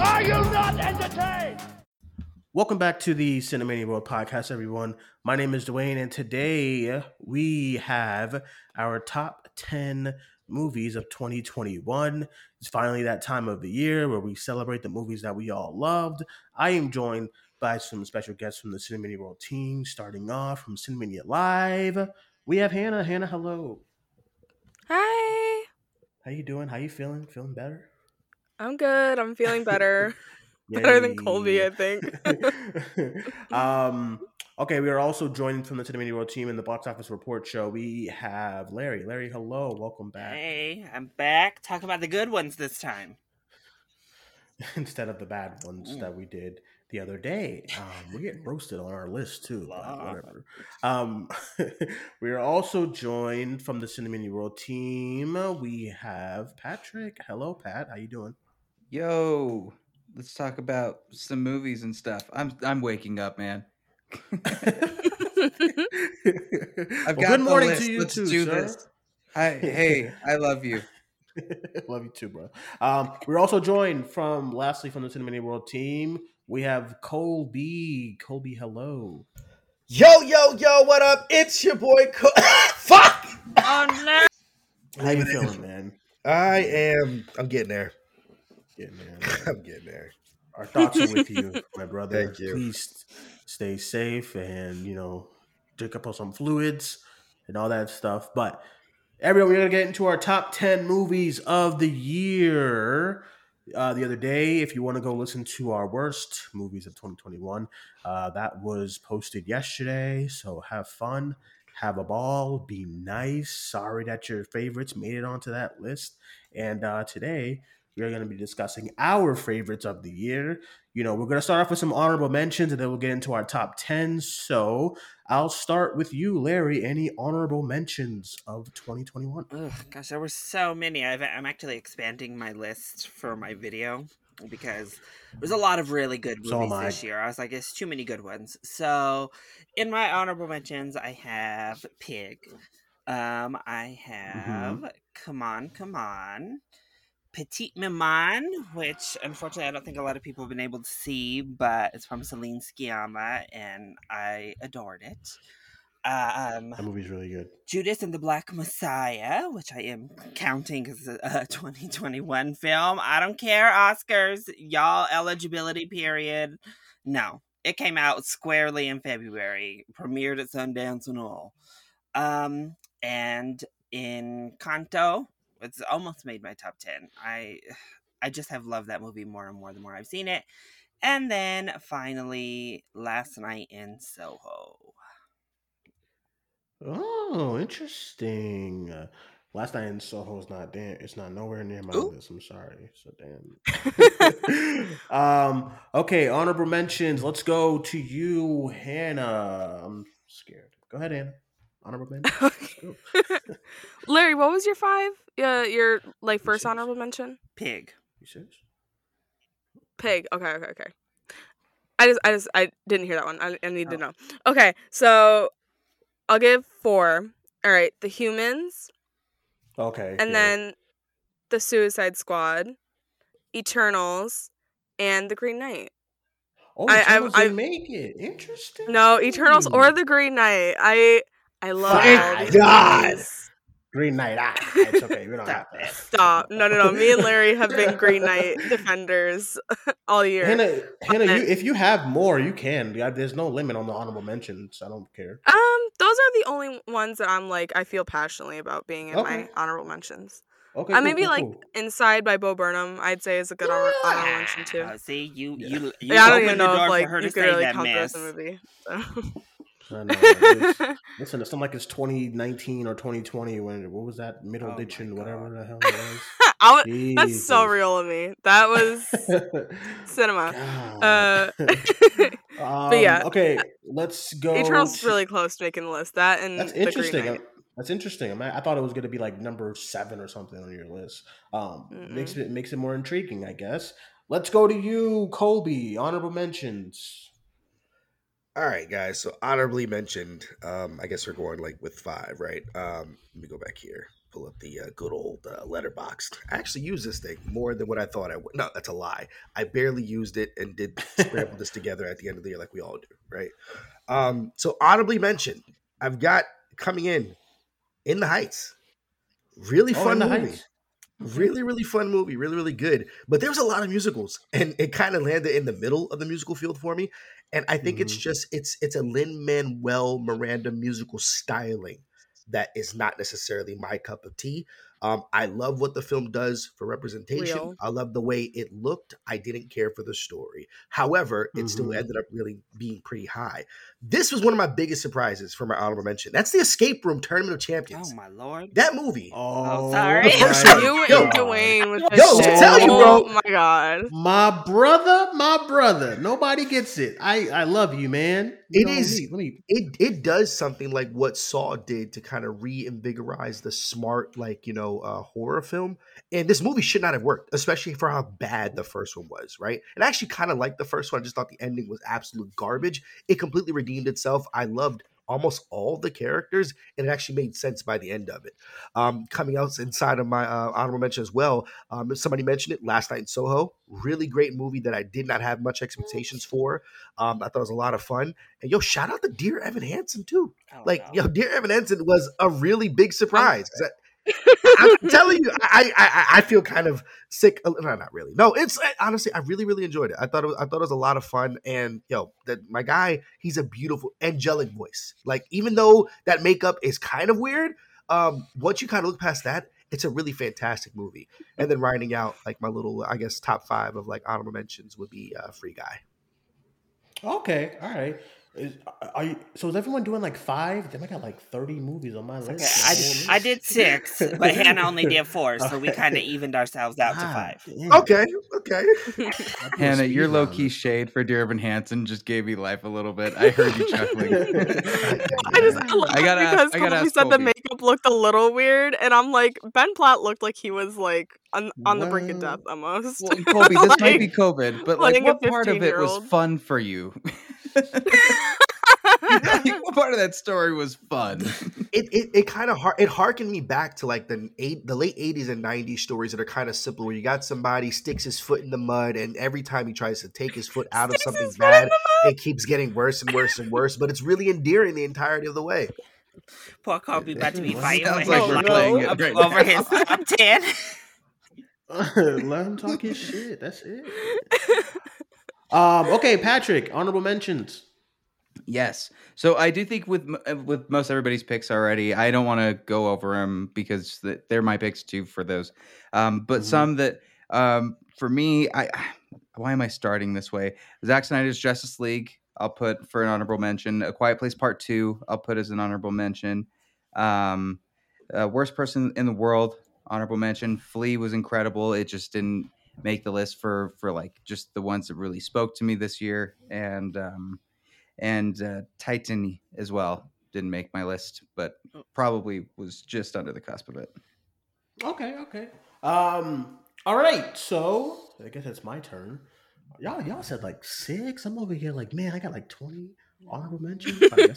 Are you not entertained? Welcome back to the Cinemania World podcast, everyone. My name is Duane, and today we have our top 10 movies of 2021. It's finally that time of the year where we celebrate the movies that we all loved. I am joined by some special guests from the Cinemania World team. Starting off from Cinemania Live, we have Hannah. Hannah, hello. Hi. How you doing? How you feeling? Feeling better? I'm good. I'm feeling better. Better than Colby, I think. Okay, we are also joined from the Cinemania World team in the Box Office Report show. We have Larry. Larry, hello. Welcome back. Hey, I'm back. Talk about the good ones this time. Instead of the bad ones that we did the other day. We're getting roasted on our list too, but whatever. We are also joined from the Cinemania World team. We have Patrick. Hello, Pat. How you doing? Yo, let's talk about some movies and stuff. I'm waking up, man. Good morning to you. Let's do this. Hey, I love you. Love you too, bro. We're also joined from the Cinemania World team. We have Colby. Colby, hello. Yo, what up? It's your boy Fuck! Oh, no. How you feeling, man? I'm getting there. I'm getting there. Our thoughts are with you, my brother. Thank you. Please stay safe and, drink up on some fluids and all that stuff. But everyone, we're going to get into our top 10 movies of the year. The other day, if you want to go listen to our worst movies of 2021, that was posted yesterday. So have fun, have a ball, be nice. Sorry that your favorites made it onto that list. And today, we're going to be discussing our favorites of the year. We're going to start off with some honorable mentions, and then we'll get into our top 10. So I'll start with you, Larry. Any honorable mentions of 2021? Oh, gosh, there were so many. I'm actually expanding my list for my video because there's a lot of really good movies this year. I was like, it's too many good ones. So in my honorable mentions, I have Pig. I have Come On. Petite Maman, which unfortunately I don't think a lot of people have been able to see, but it's from Celine Sciamma, and I adored it. That movie's really good. Judas and the Black Messiah, which I am counting as a 2021 film. I don't care, Oscars, y'all eligibility period. No, it came out squarely in February, premiered at Sundance and all. And Encanto. It's almost made my top 10. I just have loved that movie more and more the more I've seen it. And then finally, Last Night in Soho. Oh, interesting. Last Night in Soho is not damn. It's not nowhere near my list. I'm sorry. So damn. Okay, honorable mentions. Let's go to you, Hannah. I'm scared. Go ahead, Hannah. Honorable mention. Larry, what was your five? Your first honorable mention? Pig. You serious? Pig. Okay. I didn't hear that one. I need to know. Okay, so I'll give 4. All right, The Humans. Okay. And then The Suicide Squad, Eternals, and The Green Knight. Oh, I make it interesting. No, Eternals or The Green Knight. I love it. God. Green Knight. It's okay. We don't have that. Stop. No. Me and Larry have been Green Knight defenders all year. Hannah, if you have more, you can. There's no limit on the honorable mentions. I don't care. Those are the only ones that I'm like, I feel passionately about being in my honorable mentions. Okay. Cool. Inside by Bo Burnham, I'd say is a good honorable mention too. See, you I don't even know if you could really conquer the movie. So. I know. Listen, it's not like it's 2019 or 2020 when what was that middle ditching, whatever the hell it was. That's so real of me. That was cinema. But yeah. Okay, let's go. Eternals is really close to making the list. That and that's interesting. The Green Knight. That's interesting. I thought it was going to be like number 7 or something on your list. Makes it more intriguing, I guess. Let's go to you, Colby. Honorable mentions. All right, guys. So honorably mentioned. I guess we're going like with 5, right? Let me go back here. Pull up the good old Letterboxd. I actually use this thing more than what I thought I would. No, that's a lie. I barely used it and did scramble this together at the end of the year like we all do, right? So honorably mentioned. I've got coming in the Heights. Really fun movie. Heights. Really, really fun movie. Really, really good. But there was a lot of musicals, and it kind of landed in the middle of the musical field for me. And I think it's just it's a Lin-Manuel Miranda musical styling that is not necessarily my cup of tea. I love what the film does for representation. Real. I love the way it looked. I didn't care for the story. However, it still ended up really being pretty high. This was one of my biggest surprises for my honorable mention. That's the Escape Room Tournament of Champions. Oh, my Lord. That movie. Oh, sorry. You and Duane with the shit. Tell you, bro. Oh, my God. My brother. Nobody gets it. I love you, man. It does something like what Saw did to kind of reinvigorize the smart, like, you know, horror film, and this movie should not have worked, especially for how bad the first one was, right? And I actually kind of liked the first one. I just thought the ending was absolute garbage. It completely redeemed itself. I loved almost all the characters, and it actually made sense by the end of it. Coming out inside of my honorable mention as well, somebody mentioned it, Last Night in Soho. Really great movie that I did not have much expectations for. I thought it was a lot of fun. And yo, shout out to Dear Evan Hansen too. Dear Evan Hansen was a really big surprise. I'm telling you, I feel kind of sick. No, not really. No, it's honestly, I really, really enjoyed it. I thought it was a lot of fun. And yo, that my guy, he's a beautiful, angelic voice. Like, even though that makeup is kind of weird, once you kind of look past that, it's a really fantastic movie. And then rounding out like my little, I guess, top 5 of like honorable mentions would be Free Guy. Okay, all right. Is everyone doing like 5? Then I got like 30 movies on my list. Okay, I did 6, but Hannah only did 4, so we kind of evened ourselves out to 5. Okay. Hannah, your low key shade for Dear Evan Hansen just gave me life a little bit. I heard you chuckling. I gotta ask, said Colby. The makeup looked a little weird, and I'm like, Ben Platt looked like he was like on the brink of death almost. Well, Colby, this might be COVID, but like, what part of it was fun for you? What part of that story was fun? It kind of it harkened me back to like the late 80s and 90s stories that are kind of simple, where you got somebody sticks his foot in the mud, and every time he tries to take his foot out of something bad, it keeps getting worse and worse and worse. But it's really endearing the entirety of the way. Poor Colby about to be fighting. Sounds like we're playing it right over his top 10. Let him talk his shit. That's it. Okay, Patrick, honorable mentions. Yes. So I do think with most everybody's picks already, I don't want to go over them because they're my picks too for those. But some that for me, why am I starting this way? Zack Snyder's Justice League, I'll put for an honorable mention. A Quiet Place Part 2, I'll put as an honorable mention. Worst Person in the World, honorable mention. Flee was incredible. It just didn't make the list for like just the ones that really spoke to me this year, and Titane as well didn't make my list, but probably was just under the cusp of it. Okay. All right, so I guess it's my turn. Y'all said like 6. I'm over here like, man, I got like 20 honorable mentions. I guess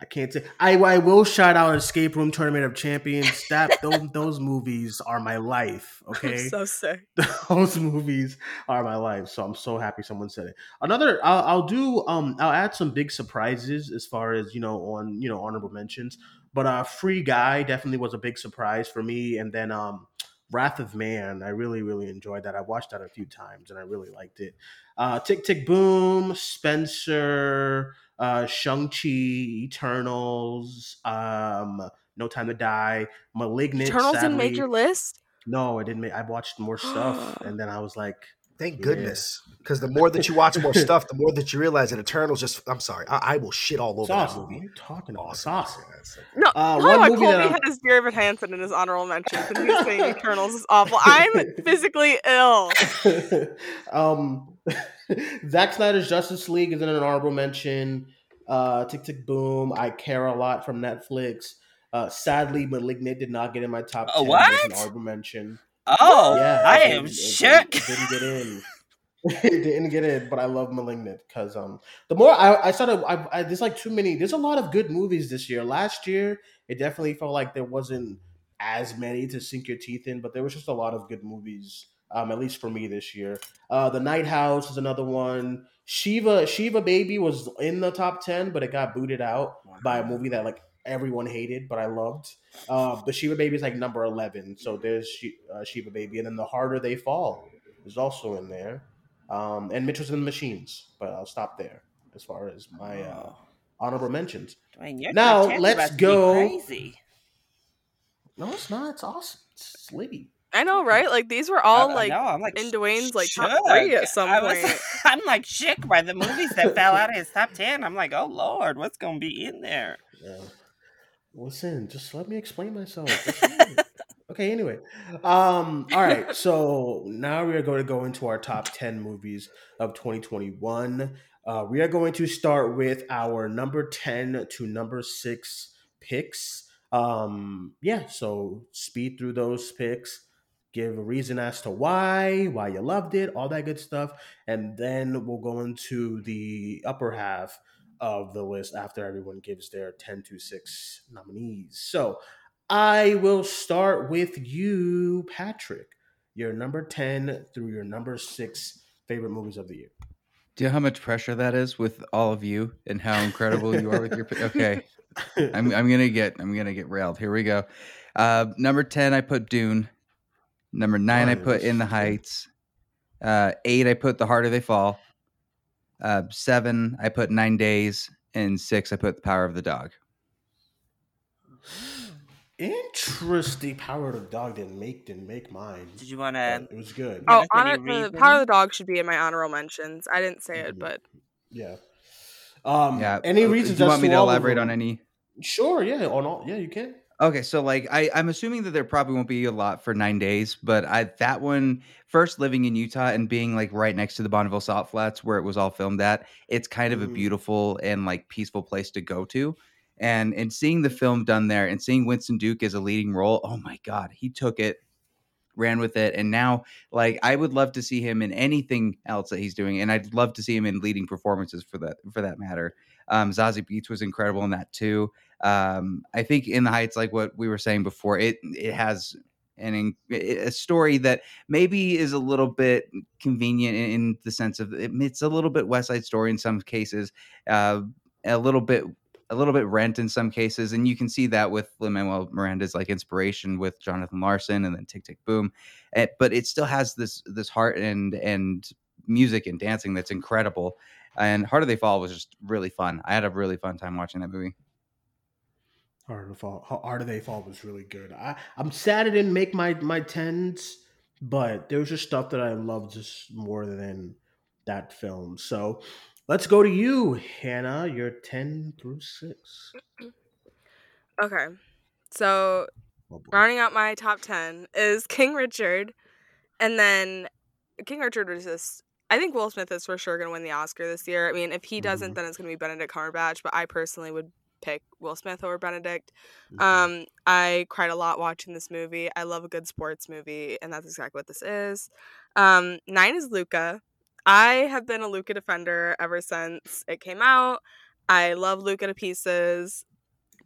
I can't say. I will shout out Escape Room Tournament of Champions. Those movies are my life. Okay, I'm so sick. Those movies are my life. So I'm so happy someone said it. Another, I'll do. I'll add some big surprises as far as on honorable mentions. But Free Guy definitely was a big surprise for me. And then Wrath of Man, I really, really enjoyed that. I watched that a few times and I really liked it. Tick, Tick, Boom, Spencer, Shang-Chi, Eternals, No Time to Die, Malignant. Eternals didn't make your list? No, I didn't make. I watched more stuff and then I was like, thank goodness. Because the more that you watch more stuff, the more that you realize that Eternals just, I'm sorry, I will shit all over that movie. What are you talking about? Sauce. No, Colby has Dear Evan Hansen in his honorable mentions, and he's saying Eternals is awful. I'm physically ill. Zack Snyder's Justice League is in an honorable mention. Tick, Tick, Boom, I Care a Lot from Netflix. Sadly, Malignant did not get in my top 10. What? It was an honorable mention. Oh, yeah, I am shook. Didn't get in. It didn't get in, but I love Malignant because the more I started, there's like too many. There's a lot of good movies this year. Last year, it definitely felt like there wasn't as many to sink your teeth in, but there was just a lot of good movies. At least for me this year. The Night House is another one. Shiva Baby was in the top 10, but it got booted out by a movie that like everyone hated, but I loved. But Shiva Baby is like number 11, so there's Shiva Baby, and then The Harder They Fall is also in there. And Mitchells and the Machines, but I'll stop there as far as my honorable mentions. Duane, now let's go. Crazy. No, it's not. It's awesome. It's slitty. I know, right? Like these were all like in Duane's like top three at some point. I'm like shook by the movies that fell out of his top 10. I'm like, oh Lord, what's gonna be in there? Yeah. Listen, just let me explain myself. Okay, anyway. All right, so now we are going to go into our top 10 movies of 2021. We are going to start with our number 10 to number 6 picks. Yeah, so speed through those picks. Give a reason as to why you loved it, all that good stuff. And then we'll go into the upper half of the list after everyone gives their 10 to 6 nominees. So I will start with you, Patrick. Your number 10 through your number 6 favorite movies of the year. Do you know how much pressure that is with all of you and how incredible you are with your... Okay. I'm gonna get railed. Here we go. Number 10, I put Dune. Number 9, I put In the Heights. 8, I put The Harder They Fall. 7, I put 9 Days, and 6, I put The Power of the Dog. Interesting. Power of the Dog didn't make mine. Did you want to? It was good. Oh, the Power of the Dog should be in my honorable mentions. I didn't say it, but yeah. Yeah. Any reasons? Do you want me to elaborate on any? Sure. Yeah. On all. Yeah, you can. Okay, so like I'm assuming that there probably won't be a lot for 9 days, but that one, first living in Utah and being like right next to the Bonneville Salt Flats where it was all filmed at, it's kind of a beautiful and like peaceful place to go to. And seeing the film done there and seeing Winston Duke as a leading role, oh my God, he took it, ran with it. And now like I would love to see him in anything else that he's doing. And I'd love to see him in leading performances for that matter. Zazie Beetz was incredible in that too. I think In the Heights, like what we were saying before, it has a story that maybe is a little bit convenient in the sense of it's a little bit West Side Story in some cases, a little bit Rent in some cases, and you can see that with Lin-Manuel Miranda's like inspiration with Jonathan Larson and then Tick, Tick, Boom, but it still has this heart and music and dancing that's incredible. And Harder They Fall was just really fun. I had a really fun time watching that movie. Harder They Fall was really good. I'm sad I didn't make my 10s, but there was just stuff that I loved just more than that film. So let's go to you, Hannah. Your 10 through 6. Okay. So rounding out my top 10 is King Richard. And then King Richard was just... I think Will Smith is for sure going to win the Oscar this year. I mean, if he doesn't, then it's going to be Benedict Cumberbatch, but I personally would pick Will Smith over Benedict. I cried a lot watching this movie. I love a good sports movie, and that's exactly what this is. 9 is Luca. I have been a Luca defender ever since it came out. I love Luca to pieces.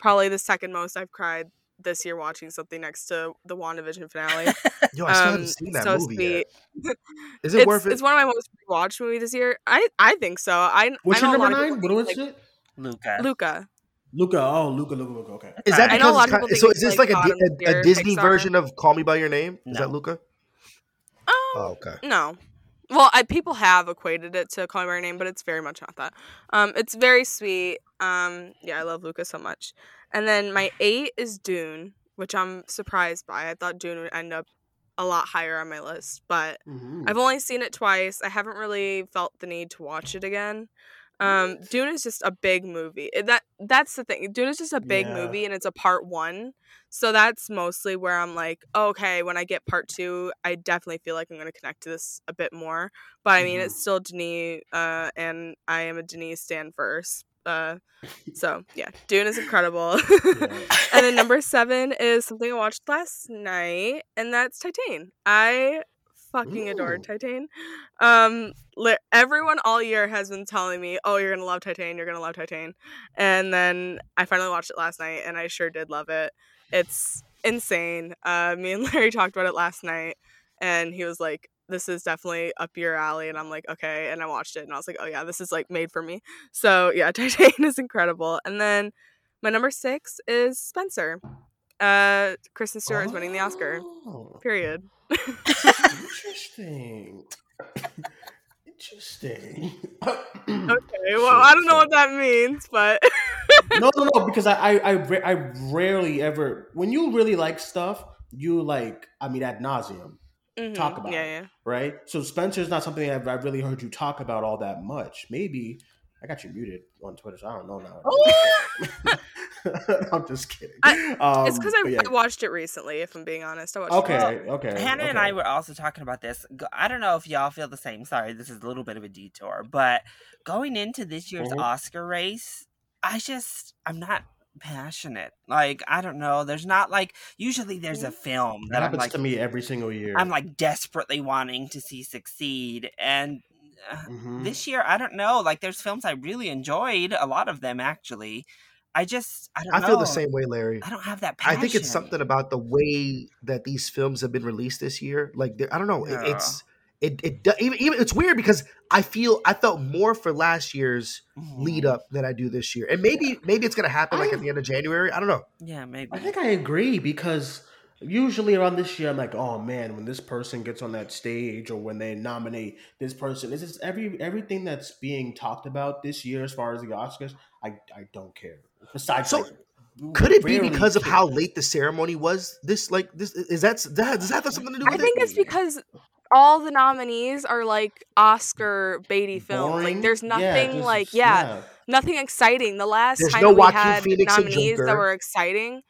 Probably the second most I've cried this year watching something next to the WandaVision finale. Yo, I still haven't seen that movie yet. Is it worth it? It's one of my most watched movies this year. I think so. What's your number 9? What was it? Luca. Oh, Luca. Okay. Is that because is this like a Disney Pixar version of Call Me by Your Name? No. Is that Luca? Oh, okay. No. Well, people have equated it to Call Me by Your Name, but it's very much not that. It's very sweet. Yeah, I love Luca so much. And then my 8 is Dune, which I'm surprised by. I thought Dune would end up a lot higher on my list, but I've only seen it twice. I haven't really felt the need to watch it again. Dune is just a big movie. That's the thing. Dune is just a big movie, and it's a part 1. So that's mostly where I'm like, okay, when I get part 2, I definitely feel like I'm going to connect to this a bit more. But I mean, it's still Denis, and I am a Denis stan first. So yeah, Dune is incredible. Yeah. And then number 7 is something I watched last night, and that's Titane. I fucking adored Titane. Everyone all year has been telling me, oh, you're gonna love Titane, you're gonna love Titane, and then I finally watched it last night, and I sure did love it. It's insane. Me and Larry talked about it last night, and he was like, this is definitely up your alley, and I'm like, okay, and I watched it, and I was like, oh yeah, this is like made for me. So yeah, Titane is incredible. And then my number 6 is Spencer. Kristen Stewart is winning the Oscar, period. Interesting. Okay, well, I don't know what that means, but no, because I rarely ever, when you really like stuff, you like, I mean, ad nauseum. Mm-hmm. Talk about it, right? So Spencer's not something I've really heard you talk about all that much. Maybe I got you muted on Twitter, so I don't know now. I'm just kidding. It's because I watched it recently, if I'm being honest. Okay. Hannah and I were also talking about this. I don't know if y'all feel the same. Sorry, this is a little bit of a detour, but going into this year's Oscar race, I'm not passionate. Like, I don't know. There's not, like, usually there's a film that happens, I'm like, to me every single year, I'm like desperately wanting to see succeed. And this year, I don't know. Like, there's films I really enjoyed, a lot of them actually. I feel the same way, Larry. I don't have that passion. I think it's something about the way that these films have been released this year. Like, I don't know. Yeah. It's weird because I felt more for last year's lead up than I do this year, and maybe it's gonna happen like at the end of January. I don't know. Yeah, maybe. I think I agree, because usually around this year I'm like, oh man, when this person gets on that stage or when they nominate this person, it's just everything that's being talked about this year as far as the Oscars. I don't care. Besides, so could it be because of how late the ceremony was? Does that have something to do with it? I think it's because all the nominees are like Oscar baity films. Like, there's nothing nothing exciting. The last time we had nominees that were exciting,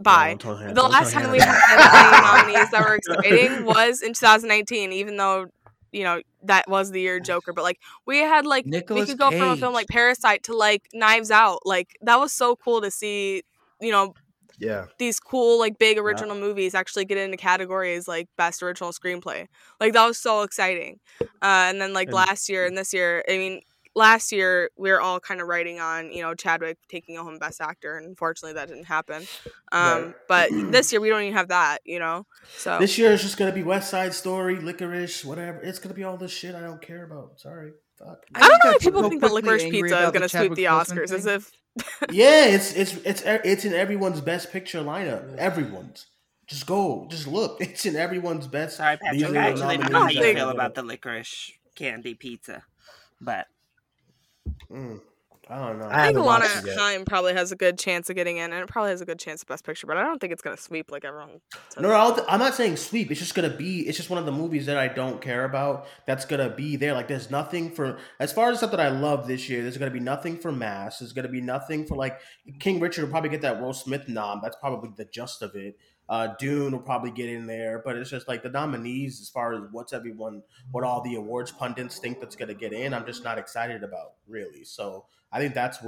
the last time we had nominees that were exciting was in 2019. Even though, you know, that was the year Joker, but like we had like Nicolas we could go Cage. From a film like Parasite to like Knives Out. Like, that was so cool to see. You know. Yeah, these cool, like, big original movies actually get into categories like Best Original Screenplay. Like, that was so exciting. And then, like, last year and this year, I mean, last year we were all kind of writing on, you know, Chadwick taking home Best Actor, and unfortunately that didn't happen. But this year we don't even have that, you know? So this year is just going to be West Side Story, Licorice, whatever. It's going to be all this shit I don't care about. Sorry. Fuck. I don't know why people think that Licorice Pizza is going to sweep the Oscars as if... Yeah, it's in everyone's Best Picture lineup. Everyone's. Just look. It's in everyone's best. Sorry, Patrick. I actually don't know how you feel about the licorice candy pizza, but I don't know. I think Alana Haim probably has a good chance of getting in, and it probably has a good chance of Best Picture, but I don't think it's gonna sweep like everyone. I'm not saying sweep. It's just gonna be. It's just one of the movies that I don't care about. That's gonna be there. Like, there's nothing for, as far as stuff that I love this year. There's gonna be nothing for Mass. There's gonna be nothing for, like, King Richard will probably get that Will Smith nom. That's probably the gist of it. Dune will probably get in there, but it's just like the nominees as far as what all the awards pundits think that's going to get in, I'm just not excited about, really. So I think that's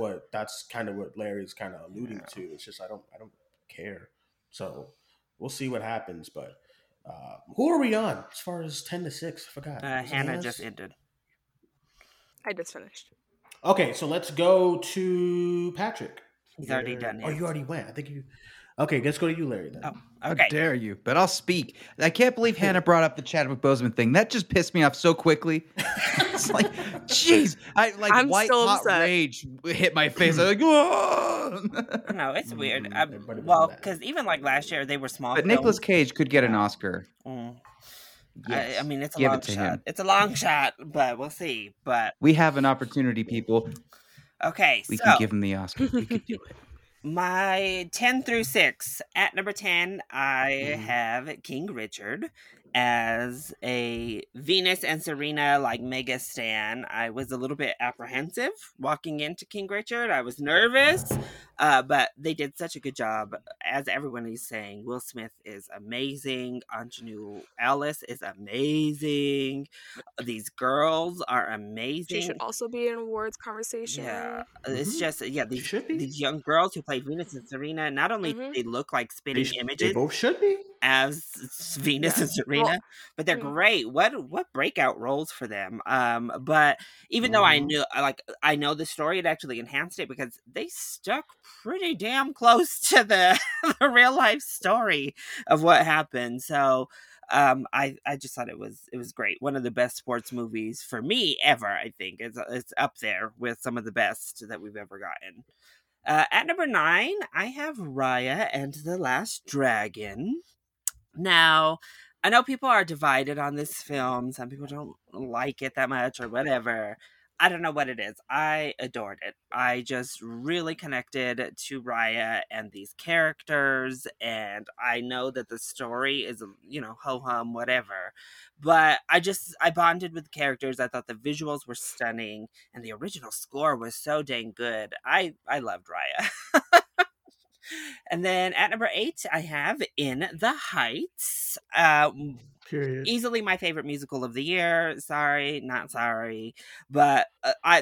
kind of what Larry's kind of alluding to. It's just I don't care. So we'll see what happens. But who are we on as far as 10-6? I forgot. Hannah just ended. I just finished. Okay, so let's go to Patrick. He's already done. Oh, you already went. I think you. Okay, let's go to you, Larry, then. Oh, okay. How dare you? But I'll speak. I can't believe Hannah brought up the Chadwick Boseman thing. That just pissed me off so quickly. It's like, jeez. I'm white so hot upset. Rage hit my face. I was like, oh! No, it's weird. Because even like last year, they were small films. But Nicolas Cage could get an Oscar. Mm. Yes. I mean, it's a long shot. It's a long shot, but we'll see. But we have an opportunity, people. Okay, we can give him the Oscar. We can do it. My 10 through 6. At number 10, I have King Richard as a Venus and Serena like mega stan. I was a little bit apprehensive walking into King Richard. I was nervous, but they did such a good job. As everyone is saying, Will Smith is amazing. Anjanou Ellis is amazing. These girls are amazing. She should also be in awards conversation. Yeah, it's just these young girls who play Venus and Serena, not only they look like spitting images, they both should be as Venus and Serena, but they're great. What breakout roles for them. But even though I know the story, it actually enhanced it because they stuck pretty damn close to the real life story of what happened. So I just thought it was great. One of the best sports movies for me ever. I think it's up there with some of the best that we've ever gotten. At number 9, I have Raya and the Last Dragon. Now, I know people are divided on this film. Some people don't like it that much or whatever. I don't know what it is. I adored it. I just really connected to Raya and these characters. And I know that the story is, ho-hum, whatever. But I bonded with the characters. I thought the visuals were stunning. And the original score was so dang good. I loved Raya. And then at number 8, I have In the Heights. Easily my favorite musical of the year. Sorry, not sorry. But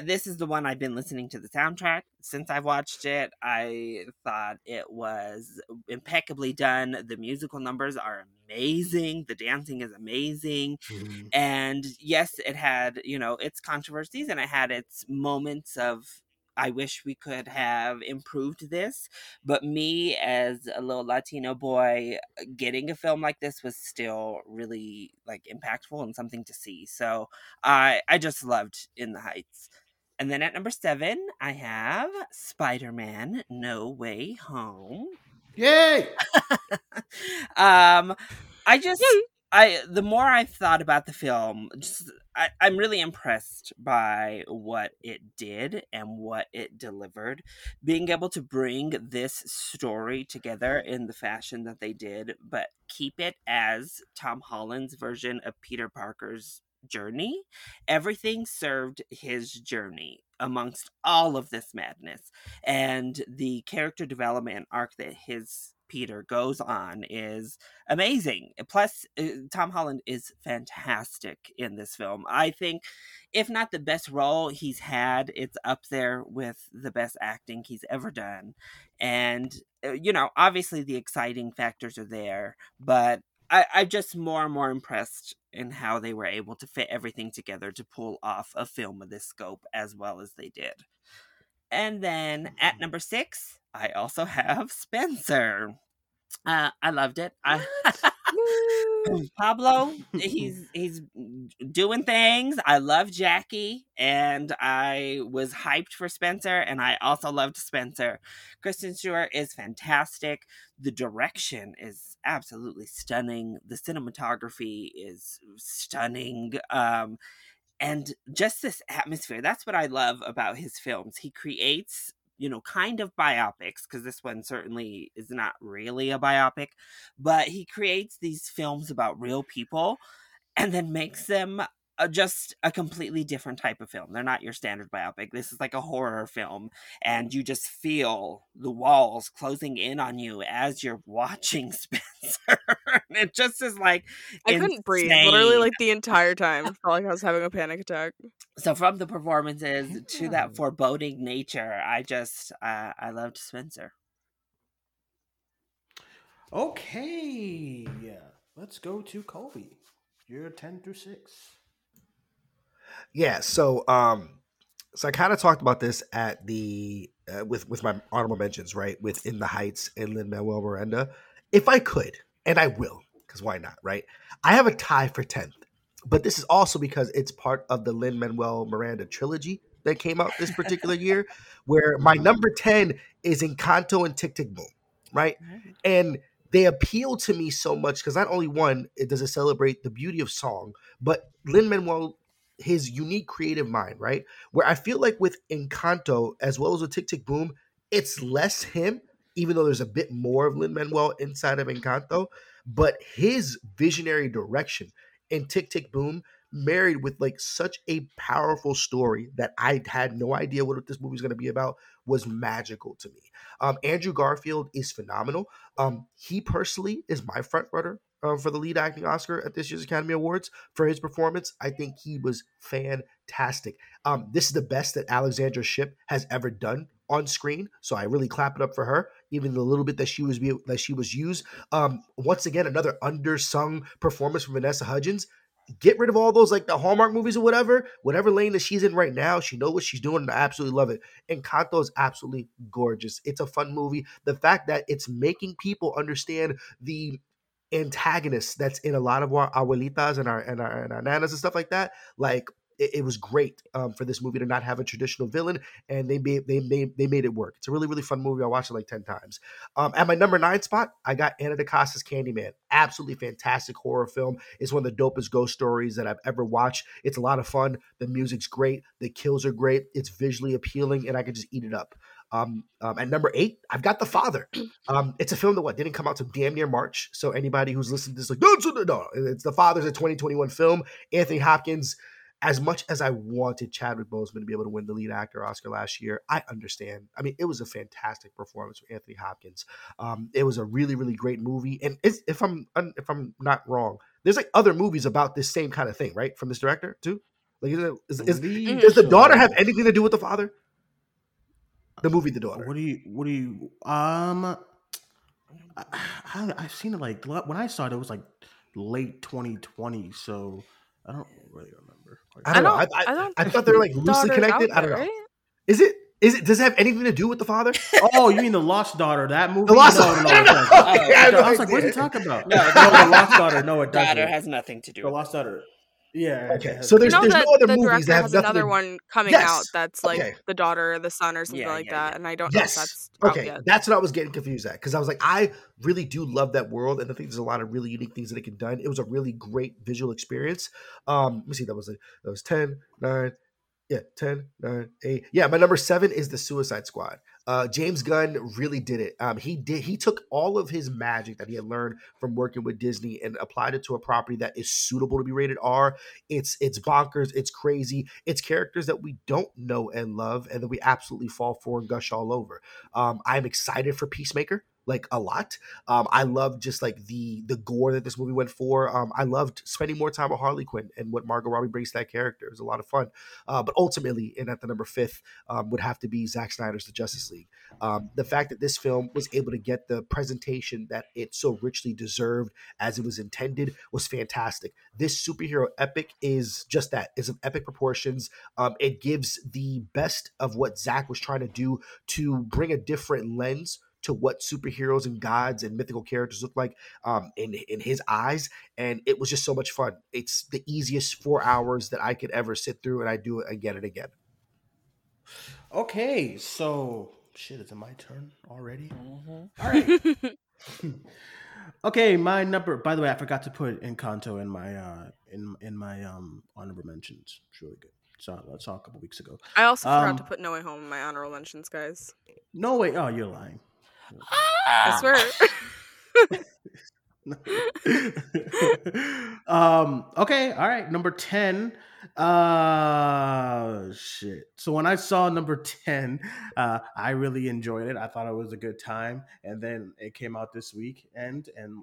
this is the one I've been listening to the soundtrack since I watched it. I thought it was impeccably done. The musical numbers are amazing. The dancing is amazing. Mm-hmm. And yes, it had, its controversies and it had its moments of, I wish we could have improved this, but me as a little Latino boy getting a film like this was still really impactful and something to see. So I just loved In the Heights. And then at number 7, I have Spider-Man: No Way Home. Yay! The more I've thought about the film, I'm really impressed by what it did and what it delivered. Being able to bring this story together in the fashion that they did, but keep it as Tom Holland's version of Peter Parker's journey. Everything served his journey amongst all of this madness. And the character development arc that his Peter goes on is amazing. Plus, Tom Holland is fantastic in this film. I think, if not the best role he's had, it's up there with the best acting he's ever done. And, obviously the exciting factors are there, but I'm just more and more impressed in how they were able to fit everything together to pull off a film of this scope as well as they did. And then at number 6, I also have Spencer. I loved it. Pablo, he's doing things. I love Jackie, and I was hyped for Spencer, and I also loved Spencer. Kristen Stewart is fantastic. The direction is absolutely stunning. The cinematography is stunning. And just this atmosphere. That's what I love about his films. He creates kind of biopics, because this one certainly is not really a biopic, but he creates these films about real people and then makes them just a completely different type of film. They're not your standard biopic. This is like a horror film, and you just feel the walls closing in on you as you're watching Spencer. It just is I couldn't breathe literally the entire time. I felt like I was having a panic attack. So from the performances to that foreboding nature, I just I loved Spencer. Okay, let's go to Colby. You're 10 through 6. Yeah, so I kind of talked about this at the with my honorable mentions, right? With In the Heights and Lin-Manuel Miranda, if I could. And I will, because why not, right? I have a tie for 10th, but this is also because it's part of the Lin-Manuel Miranda trilogy that came out this particular year, where my number 10 is Encanto and Tick, Tick, Boom, right? And they appeal to me so much because not only one, it does it celebrate the beauty of song, but Lin-Manuel, his unique creative mind, right? Where I feel like with Encanto, as well as with Tick, Tick, Boom, it's less him even though there's a bit more of Lin-Manuel inside of Encanto, but his visionary direction in Tick, Tick, Boom married with like such a powerful story that I had no idea what this movie was going to be about was magical to me. Andrew Garfield is phenomenal. He personally is my front runner for the lead acting Oscar at this year's Academy Awards for his performance. I think he was fantastic. This is the best that Alexandra Shipp has ever done on screen, so I really clap it up for her, even the little bit that she was used. Once again, another undersung performance from Vanessa Hudgens. Get rid of all those, like the Hallmark movies or whatever lane that she's in right now. She knows what she's doing, and I absolutely love it. Encanto is absolutely gorgeous. It's a fun movie. The fact that it's making people understand the antagonist that's in a lot of our abuelitas and our nanas and stuff like that, like it was great for this movie to not have a traditional villain, and they made it work. It's a really, really fun movie. I watched it like 10 times. At my number 9 spot, I got Anna DaCosta's Candyman. Absolutely fantastic horror film. It's one of the dopest ghost stories that I've ever watched. It's a lot of fun. The music's great. The kills are great. It's visually appealing, and I could just eat it up. At number 8, I've got The Father. It's a film that didn't come out till damn near March. So anybody who's listening to this is like, no. It's The Father's a 2021 film. Anthony Hopkins. As much as I wanted Chadwick Boseman to be able to win the lead actor Oscar last year, I understand. I mean, it was a fantastic performance for Anthony Hopkins. It was a really, really great movie. And if I'm not wrong, there's like other movies about this same kind of thing, right? From this director too. Like, does The Daughter have anything to do with The Father? The movie, The Daughter. I've seen it like when I saw it was like late 2020, so I don't really remember. I thought they were like loosely connected. I don't know. Right? Is it? Does it have anything to do with The Father? Oh, you mean The Lost Daughter? That movie? The Lost Daughter. I was like, what are you talking about? No, The Lost Daughter. No, it doesn't. Daughter has nothing to do. The Lost Daughter. Yeah. Okay. So there's no other the movies that have nothing. Another one coming out that's like The Daughter, The Son, or something like that, and I don't know if that's okay. Out yet. That's what I was getting confused at, because I was like, I really do love that world, and I think there's a lot of really unique things that it can do. It was a really great visual experience. Let me see. That was 10, 9. Yeah, 10, 9, 8. Yeah, my number 7 is The Suicide Squad. James Gunn really did it. He took all of his magic that he had learned from working with Disney and applied it to a property that is suitable to be rated R. It's bonkers. It's crazy. It's characters that we don't know and love and that we absolutely fall for and gush all over. I'm excited for Peacemaker. Like a lot. I love just like the gore that this movie went for. I loved spending more time with Harley Quinn and what Margot Robbie brings to that character. It was a lot of fun. But ultimately, and at the number 5, would have to be Zack Snyder's The Justice League. The fact that this film was able to get the presentation that it so richly deserved as it was intended was fantastic. This superhero epic is just that. It's of epic proportions. It gives the best of what Zack was trying to do to bring a different lens to what superheroes and gods and mythical characters look like in his eyes. And it was just so much fun. It's the easiest 4 hours that I could ever sit through, and I do it again and again. Okay, so is it my turn already? Mm-hmm. All right. Okay, my number. By the way, I forgot to put Encanto in my in my honorable mentions. It's really good. I saw a couple weeks ago. I also forgot to put No Way Home in my honorable mentions, guys. No way! Oh, you're lying. I swear. Okay. All right. Number 10. Shit. So when I saw number 10, I really enjoyed it. I thought it was a good time. And then it came out this week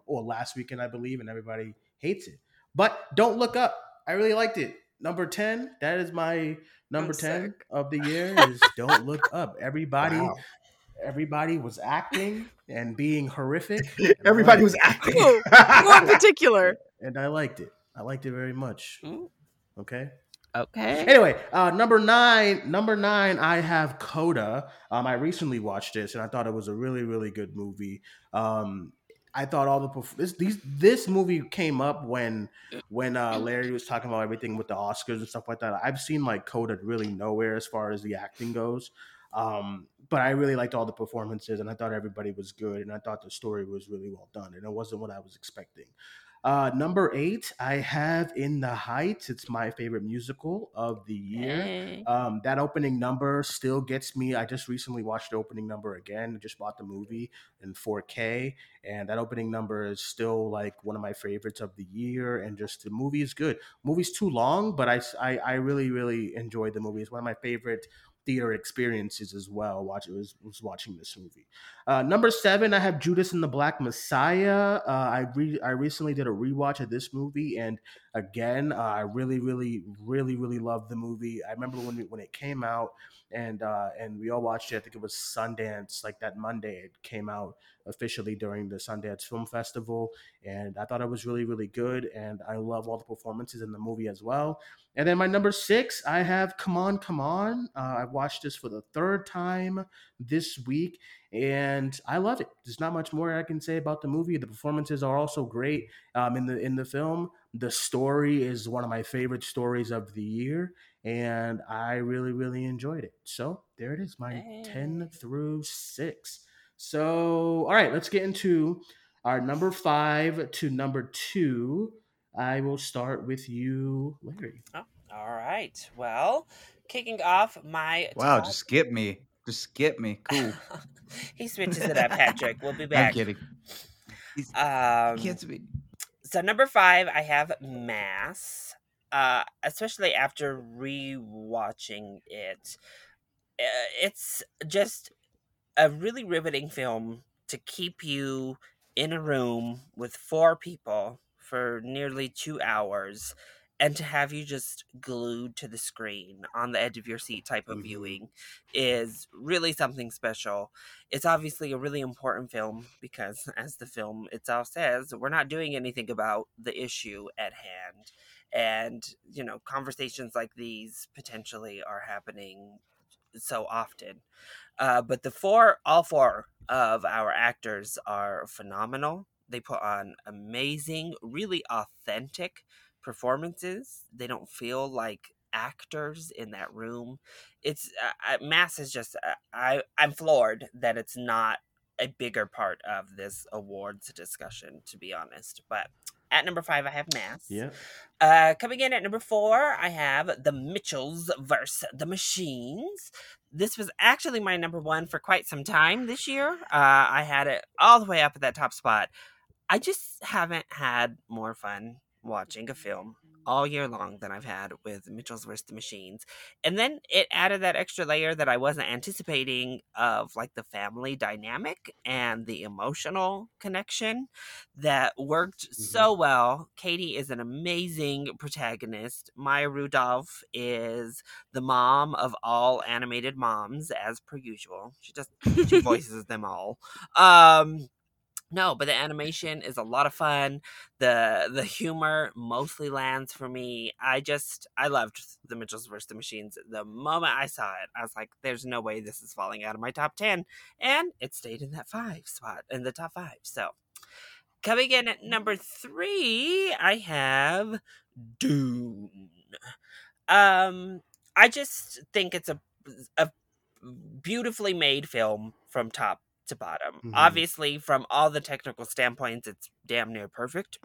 or last weekend, I believe, and everybody hates it. But Don't Look Up. I really liked it. Number 10. That is my number 10 of the year. Is Don't Look Up. Everybody. Wow. Everybody was acting and being horrific. And everybody was acting. More in particular. And I liked it. I liked it very much. Ooh. Okay. Anyway, number nine, I have Coda. I recently watched this, and I thought it was a really, really good movie. I thought all the this movie came up when Larry was talking about everything with the Oscars and stuff like that. I've seen like Coda really nowhere as far as the acting goes. But I really liked all the performances, and I thought everybody was good, and I thought the story was really well done, and it wasn't what I was expecting. Number 8, I have In the Heights. It's my favorite musical of the year. Hey. That opening number still gets me. I just recently watched the opening number again. I just bought the movie in 4K, and that opening number is still like one of my favorites of the year. And just the movie is good. Movie's too long, but I really, really enjoyed the movie. It's one of my favorite theater experiences as well. Was watching this movie. Number 7, I have Judas and the Black Messiah. I recently did a rewatch of this movie, and again, I really, really, really, really loved the movie. I remember when it came out, and we all watched it. I think it was Sundance, like that Monday it came out officially during the Sundance Film Festival, and I thought it was really, really good, and I love all the performances in the movie as well. And then my number 6, I have Come On, Come On. I watched this for the third time this week, and I love it. There's not much more I can say about the movie. The performances are also great in the film. The story is one of my favorite stories of the year, and I really, really enjoyed it. So there it is, my 10 through 6. So, all right, let's get into our number 5 to number 2. I will start with you, Larry. Oh, all right. Well, kicking off my top... just skip me. Cool. He switches it up, Patrick. We'll be back. I'm kidding. So number 5, I have Mass, especially after rewatching it. It's just a really riveting film to keep you in a room with 4 people for nearly 2 hours and to have you just glued to the screen on the edge of your seat type of viewing is really something special. It's obviously a really important film because, as the film itself says, we're not doing anything about the issue at hand. And, you know, conversations like these potentially are happening so often. But all four of our actors are phenomenal. They put on amazing, really authentic performances. They don't feel like actors in that room. It's Mass is just I'm floored that it's not a bigger part of this awards discussion, to be honest. But at number 5, I have Mass. Yeah. Coming in at number 4, I have The Mitchells vs. The Machines. This was actually my number 1 for quite some time this year. I had it all the way up at that top spot. I just haven't had more fun watching a film all year long than I've had with Mitchells vs. The Machines. And then it added that extra layer that I wasn't anticipating of, like, the family dynamic and the emotional connection that worked so well. Katie is an amazing protagonist. Maya Rudolph is the mom of all animated moms, as per usual. She voices them all. No, but the animation is a lot of fun. The humor mostly lands for me. I loved The Mitchells vs. The Machines. The moment I saw it, I was like, there's no way this is falling out of my top 10. And it stayed in that 5 spot, in the top 5. So, coming in at number 3, I have Dune. I just think it's a beautifully made film from top to bottom. Obviously, from all the technical standpoints, it's damn near perfect.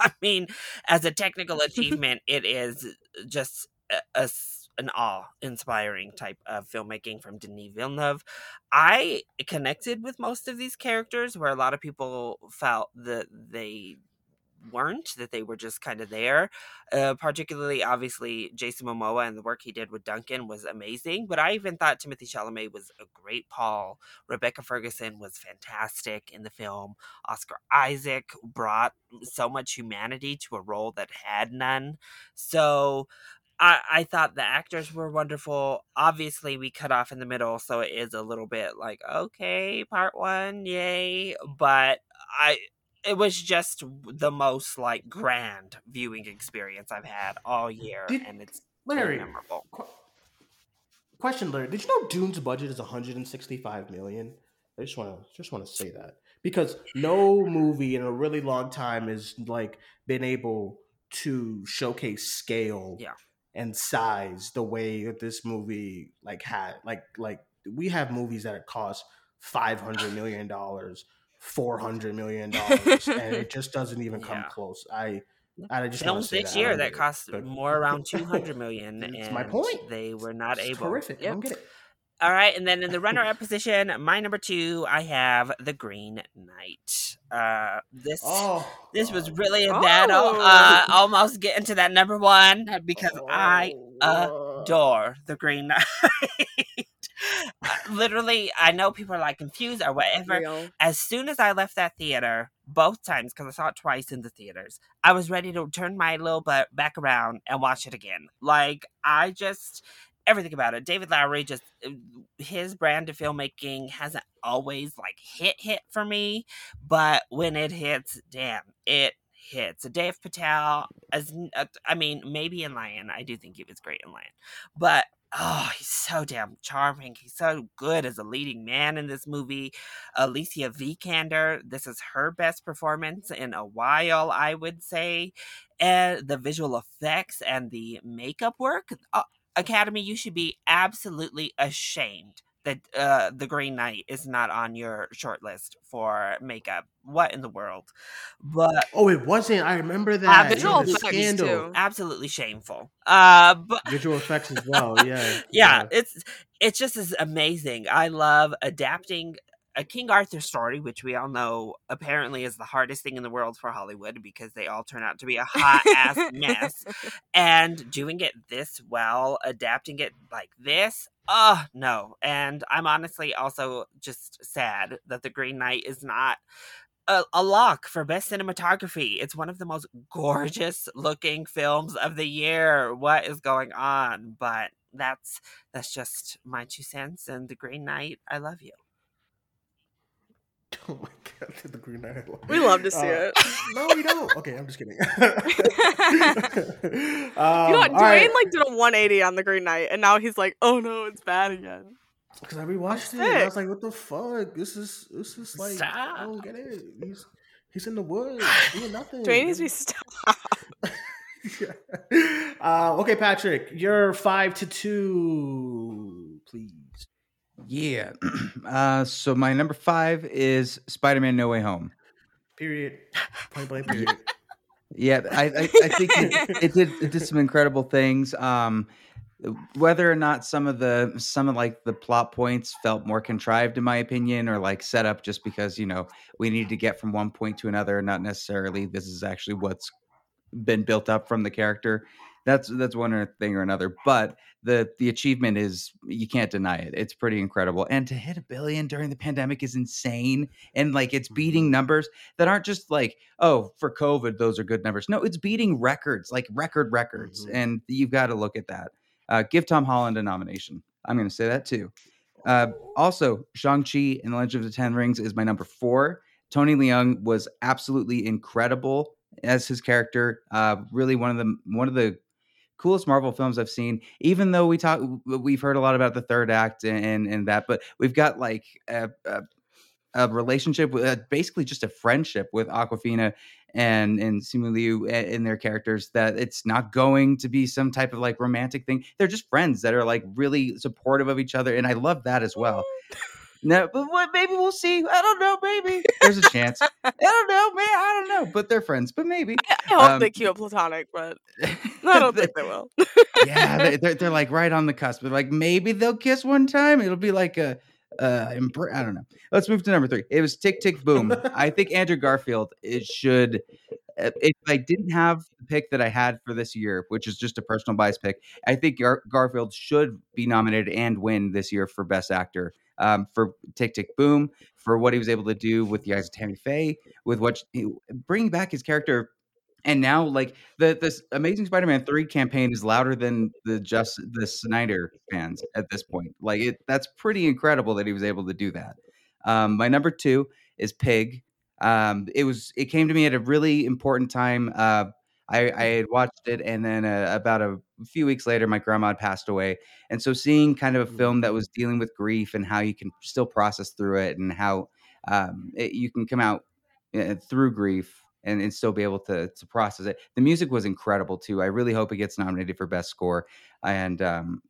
I mean, as a technical achievement, it is just an awe-inspiring type of filmmaking from Denis Villeneuve. I connected with most of these characters, where a lot of people felt that they weren't, that they were just kind of there. Particularly, obviously, Jason Momoa and the work he did with Duncan was amazing, but I even thought Timothée Chalamet was a great Paul. Rebecca Ferguson was fantastic in the film. Oscar Isaac brought so much humanity to a role that had none. So I thought the actors were wonderful. Obviously, we cut off in the middle, so it is a little bit like, okay, part 1, yay, but it was just the most, like, grand viewing experience I've had all year, and it's very memorable. Question, Larry. Did you know Dune's budget is $165 million? I just want to say that. Because no movie in a really long time has, like, been able to showcase scale and size the way that this movie, like, had. Like we have movies that cost $500 million $400 million. And it just doesn't even come close. I just films this year that cost more around $200 million. That's my point. They were not able. Terrific. Yep. I don't get it. All right, and then in the runner-up position, my number two, I have The Green Knight. This was really a battle, almost getting to that number one, because I adore The Green Knight. Literally, I know people are like confused or whatever. Real. As soon as I left that theater, both times, because I saw it twice in the theaters, I was ready to turn my little butt back around and watch it again. Like, I just... Everything about it. David Lowery, just his brand of filmmaking hasn't always like hit for me, but when it hits, damn, it hits. Dev Patel, maybe in Lion. I do think he was great in Lion, but he's so damn charming. He's so good as a leading man in this movie. Alicia Vikander, this is her best performance in a while, I would say. And the visual effects and the makeup work. Academy, you should be absolutely ashamed that The Green Knight is not on your short list for makeup. What in the world? But it wasn't. I remember that. Visual effects too. Absolutely shameful. Visual effects as well. Yeah. Yeah. It's just is amazing. I love adapting a King Arthur story, which we all know apparently is the hardest thing in the world for Hollywood because they all turn out to be a hot-ass mess. And doing it this well, adapting it like this, oh, no. And I'm honestly also just sad that The Green Knight is not a lock for best cinematography. It's one of the most gorgeous-looking films of the year. What is going on? But that's just my 2 cents. And The Green Knight, I love you. Oh my God, The Green Knight. We love to see it. No, we don't. Okay, I'm just kidding. Duane did a 180 on The Green Knight, and now he's like, oh no, it's bad again. Because I rewatched it, and I was like, what the fuck? This is like, stop. I don't get it. He's in the woods doing nothing. Duane needs to be stopped. Okay, Patrick, you're 5-2, please. Yeah. So my number 5 is Spider-Man: No Way Home. Period. Point blank. Period. Yeah, I think it did some incredible things. Whether or not some of the plot points felt more contrived, in my opinion, or like set up just because we need to get from one point to another, not necessarily this is actually what's been built up from the character. That's one thing or another, but the achievement is, you can't deny it. It's pretty incredible, and to hit $1 billion during the pandemic is insane. And it's beating numbers that aren't just like, oh, for COVID, those are good numbers. No, it's beating records, like records, mm-hmm. And you've got to look at that. Give Tom Holland a nomination. I'm going to say that too. Also, Shang-Chi and the Legend of the Ten Rings is my number 4. Tony Leung was absolutely incredible as his character. Really one of the coolest Marvel films I've seen, even though we've heard a lot about the third act and that, but we've got like a relationship with basically just a friendship with Awkwafina and Simu Liu and their characters, that it's not going to be some type of like romantic thing. They're just friends that are like really supportive of each other. And I love that as well. No, but maybe we'll see. I don't know. Maybe there's a chance. I don't know, man. I don't know. But they're friends. But maybe. I hope they keep it platonic, but I don't think they will. Yeah, they're like right on the cusp. They're like, maybe they'll kiss one time. It'll be like I don't know. Let's move to number 3. It was Tick, Tick, Boom. I think Andrew Garfield. It should. If I didn't have the pick that I had for this year, which is just a personal bias pick, I think Garfield should be nominated and win this year for Best Actor. For Tick, Tick, Boom, for what he was able to do with the eyes of Tammy Faye, with what bringing back his character, and now like this Amazing Spider-Man 3 campaign is louder than the Snyder fans at this point. Like that's pretty incredible that he was able to do that. My number 2 is Pig. It came to me at a really important time. I had watched it, and then about a few weeks later, my grandma had passed away. And so seeing kind of a film that was dealing with grief and how you can still process through it, and how you can come out through grief and still be able to process it. The music was incredible, too. I really hope it gets nominated for Best Score. And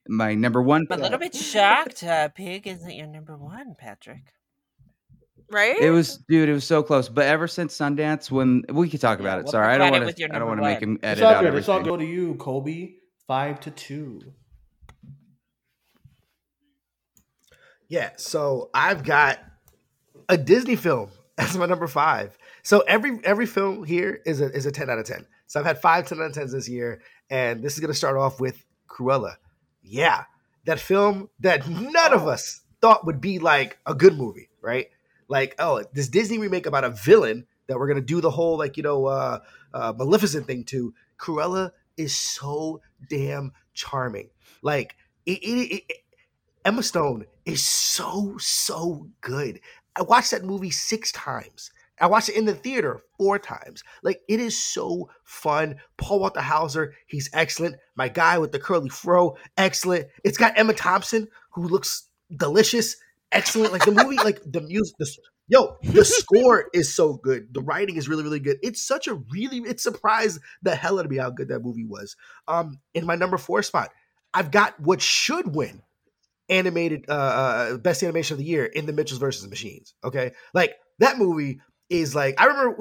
my number 1... I'm a little bit shocked. Pig isn't your number 1, Patrick. right? It was, dude, it was so close. But ever since Sundance, when we could talk about it. Sorry, I don't want to make him edit out everything. It's all go to you, Colby. 5-2. Yeah, so I've got a Disney film as my number 5. So every film here is a 10 out of 10. So I've had 5 10 out of 10s this year, and this is going to start off with Cruella. Yeah, that film that none of us thought would be like a good movie, right? Like, oh, this Disney remake about a villain that we're going to do the whole like, you know, Maleficent thing to. Cruella is so damn charming. Like, Emma Stone is so good. I watched that movie 6 times. I watched it in the theater 4 times. Like, it is so fun. Paul Walter Hauser, he's excellent. My guy with the curly fro, excellent. It's got Emma Thompson, who looks delicious, excellent. Like, the movie, like, the music, the score is so good. The writing is really, really good. It surprised the hell out of me how good that movie was. In my number 4 spot, I've got what should win animated, best animation of the year in The Mitchells vs. The Machines. Okay? Like, that movie is like, I remember,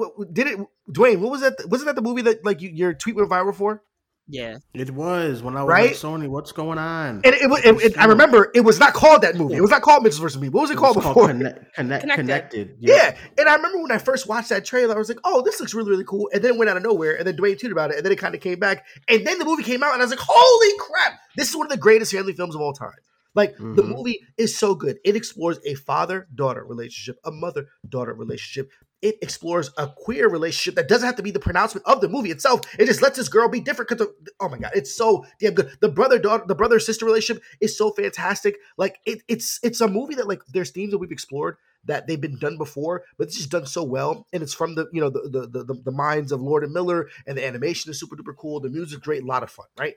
Duane, what was that? Wasn't that the movie that like your tweet went viral for? Yeah, it was when I was at Sony. What's going on? And I remember it was not called that movie. Yeah. It was not called Mitchells vs. Me. What was it called before? Connected. Yeah. And I remember when I first watched that trailer, I was like, "Oh, this looks really, really cool." And then it went out of nowhere. And then Duane tweeted about it. And then it kind of came back. And then the movie came out, and I was like, "Holy crap! This is one of the greatest family films of all time." Like, the movie is so good. It explores a father-daughter relationship, a mother-daughter relationship. It explores a queer relationship that doesn't have to be the pronouncement of the movie itself. It just lets this girl be different. Oh my God, it's so damn good. The brother-sister relationship is so fantastic. Like, it's a movie that, like, there's themes that we've explored that they've been done before, but it's just done so well. And it's from the minds of Lord and Miller, and the animation is super duper cool. The music is great, a lot of fun, right?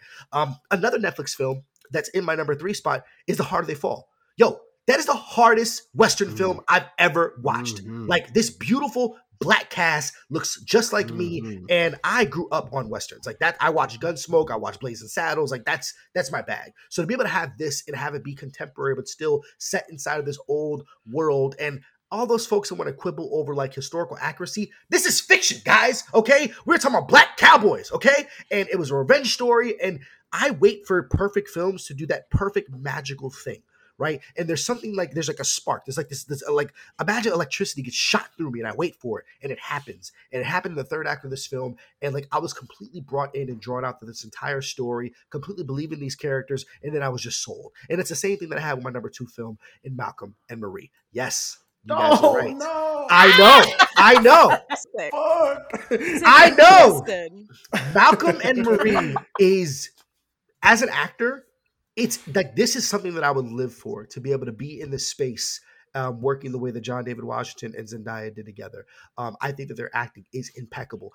Another Netflix film that's in my number 3 spot is The Harder They Fall. Yo, that is the hardest Western film I've ever watched. Like, this beautiful black cast looks just like me, and I grew up on Westerns. Like, that, I watched Gunsmoke, I watched Blazing Saddles. Like, that's my bag. So to be able to have this and have it be contemporary, but still set inside of this old world, and all those folks that want to quibble over, like, historical accuracy, this is fiction, guys, okay? We're talking about black cowboys, okay? And it was a revenge story, and I wait for perfect films to do that perfect magical thing, right? And there's something like, there's like a spark. There's like this like, imagine electricity gets shot through me, and I wait for it, and it happens. And it happened in the third act of this film, and like, I was completely brought in and drawn out to this entire story, completely believing these characters, and then I was just sold. And it's the same thing that I had with my number 2 film in Malcolm and Marie. Yes. No, right. No. I know. I know. Malcolm and Marie is, as an actor, it's like, this is something that I would live for, to be able to be in this space, working the way that John David Washington and Zendaya did together. I think that their acting is impeccable.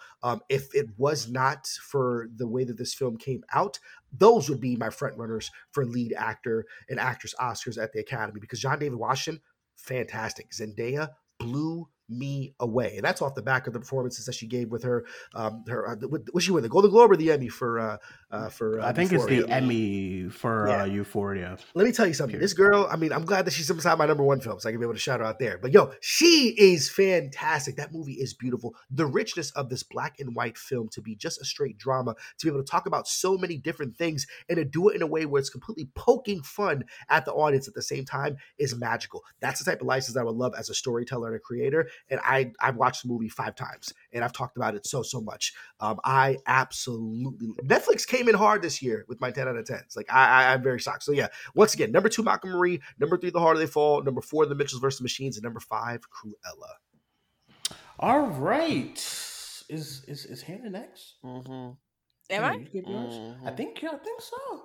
If it was not for the way that this film came out, those would be my front runners for lead actor and actress Oscars at the Academy, because John David Washington, fantastic. Zendaya blew me away, and that's off the back of the performances that she gave with her. Was she with the Golden Globe or the Emmy for I think Euphoria. It's the Emmy for Euphoria. Let me tell you something. This girl, I mean, I'm glad that she's inside my number 1 film, so I can be able to shout her out there. But yo, she is fantastic. That movie is beautiful. The richness of this black and white film to be just a straight drama, to be able to talk about so many different things, and to do it in a way where it's completely poking fun at the audience at the same time, is magical. That's the type of license I would love as a storyteller and a creator. And I've watched the movie 5 times, and I've talked about it so much. I absolutely, Netflix came in hard this year with my 10 out of 10s. Like, I'm very shocked. So yeah, once again, number 2, Malcolm Marie, number 3, The Harder They Fall, number 4, The Mitchells vs. Machines, and number 5, Cruella. All right, is Hannah next? Mm-hmm. Am I? Mm-hmm. I think so.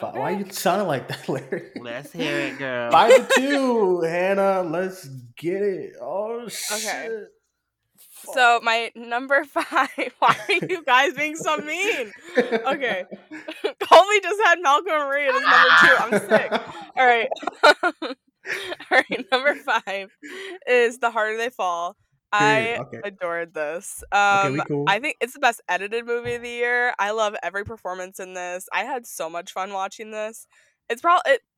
Okay. Why are you sounding like that, Larry? Let's hear it, girl. 5-2, Hannah. Let's get it. Oh, shit. Okay. Fuck. So my number 5. Why are you guys being so mean? Okay. Colby just had Malcolm and Marie as number 2. I'm sick. All right. All right. Number 5 is The Harder They Fall. I adored this. Cool. I think it's the best edited movie of the year. I love every performance in this. I had so much fun watching this. It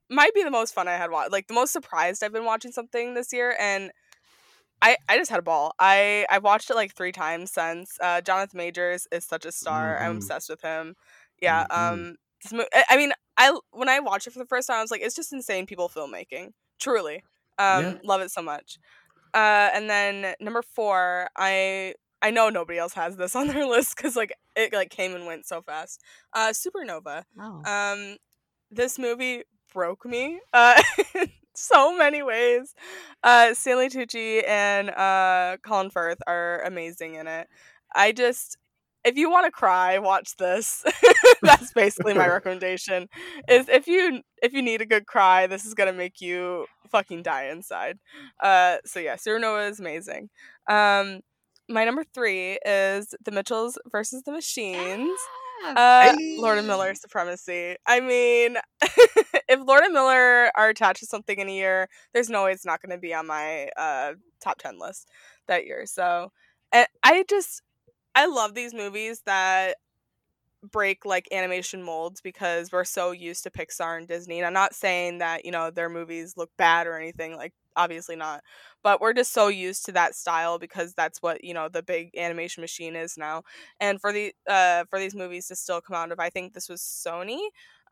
might be the most fun I had watched. Like, the most surprised I've been watching something this year, and I just had a ball. I watched it like 3 times since. Jonathan Majors is such a star. Mm-hmm. I'm obsessed with him. Yeah. Mm-hmm. This movie, when I watched it for the first time, I was like, it's just insane people filmmaking. Truly. Love it so much. And then number 4, I know nobody else has this on their list because like it like came and went so fast. Supernova. Oh. This movie broke me. So many ways. Stanley Tucci and Colin Firth are amazing in it. If you want to cry, watch this. That's basically my recommendation. Is if you need a good cry, this is gonna make you fucking die inside. So yeah, Supernova is amazing. My number 3 is The Mitchells vs. The Machines. Lord and Miller supremacy. I mean, if Lord and Miller are attached to something in a year, there's no way it's not going to be on my top 10 list that year. So, and I love these movies that break like animation molds because we're so used to Pixar and Disney. And I'm not saying that, you know, their movies look bad or anything, like obviously not, but we're just so used to that style because that's what, you know, the big animation machine is now. And for these movies to still come out of, I think this was Sony,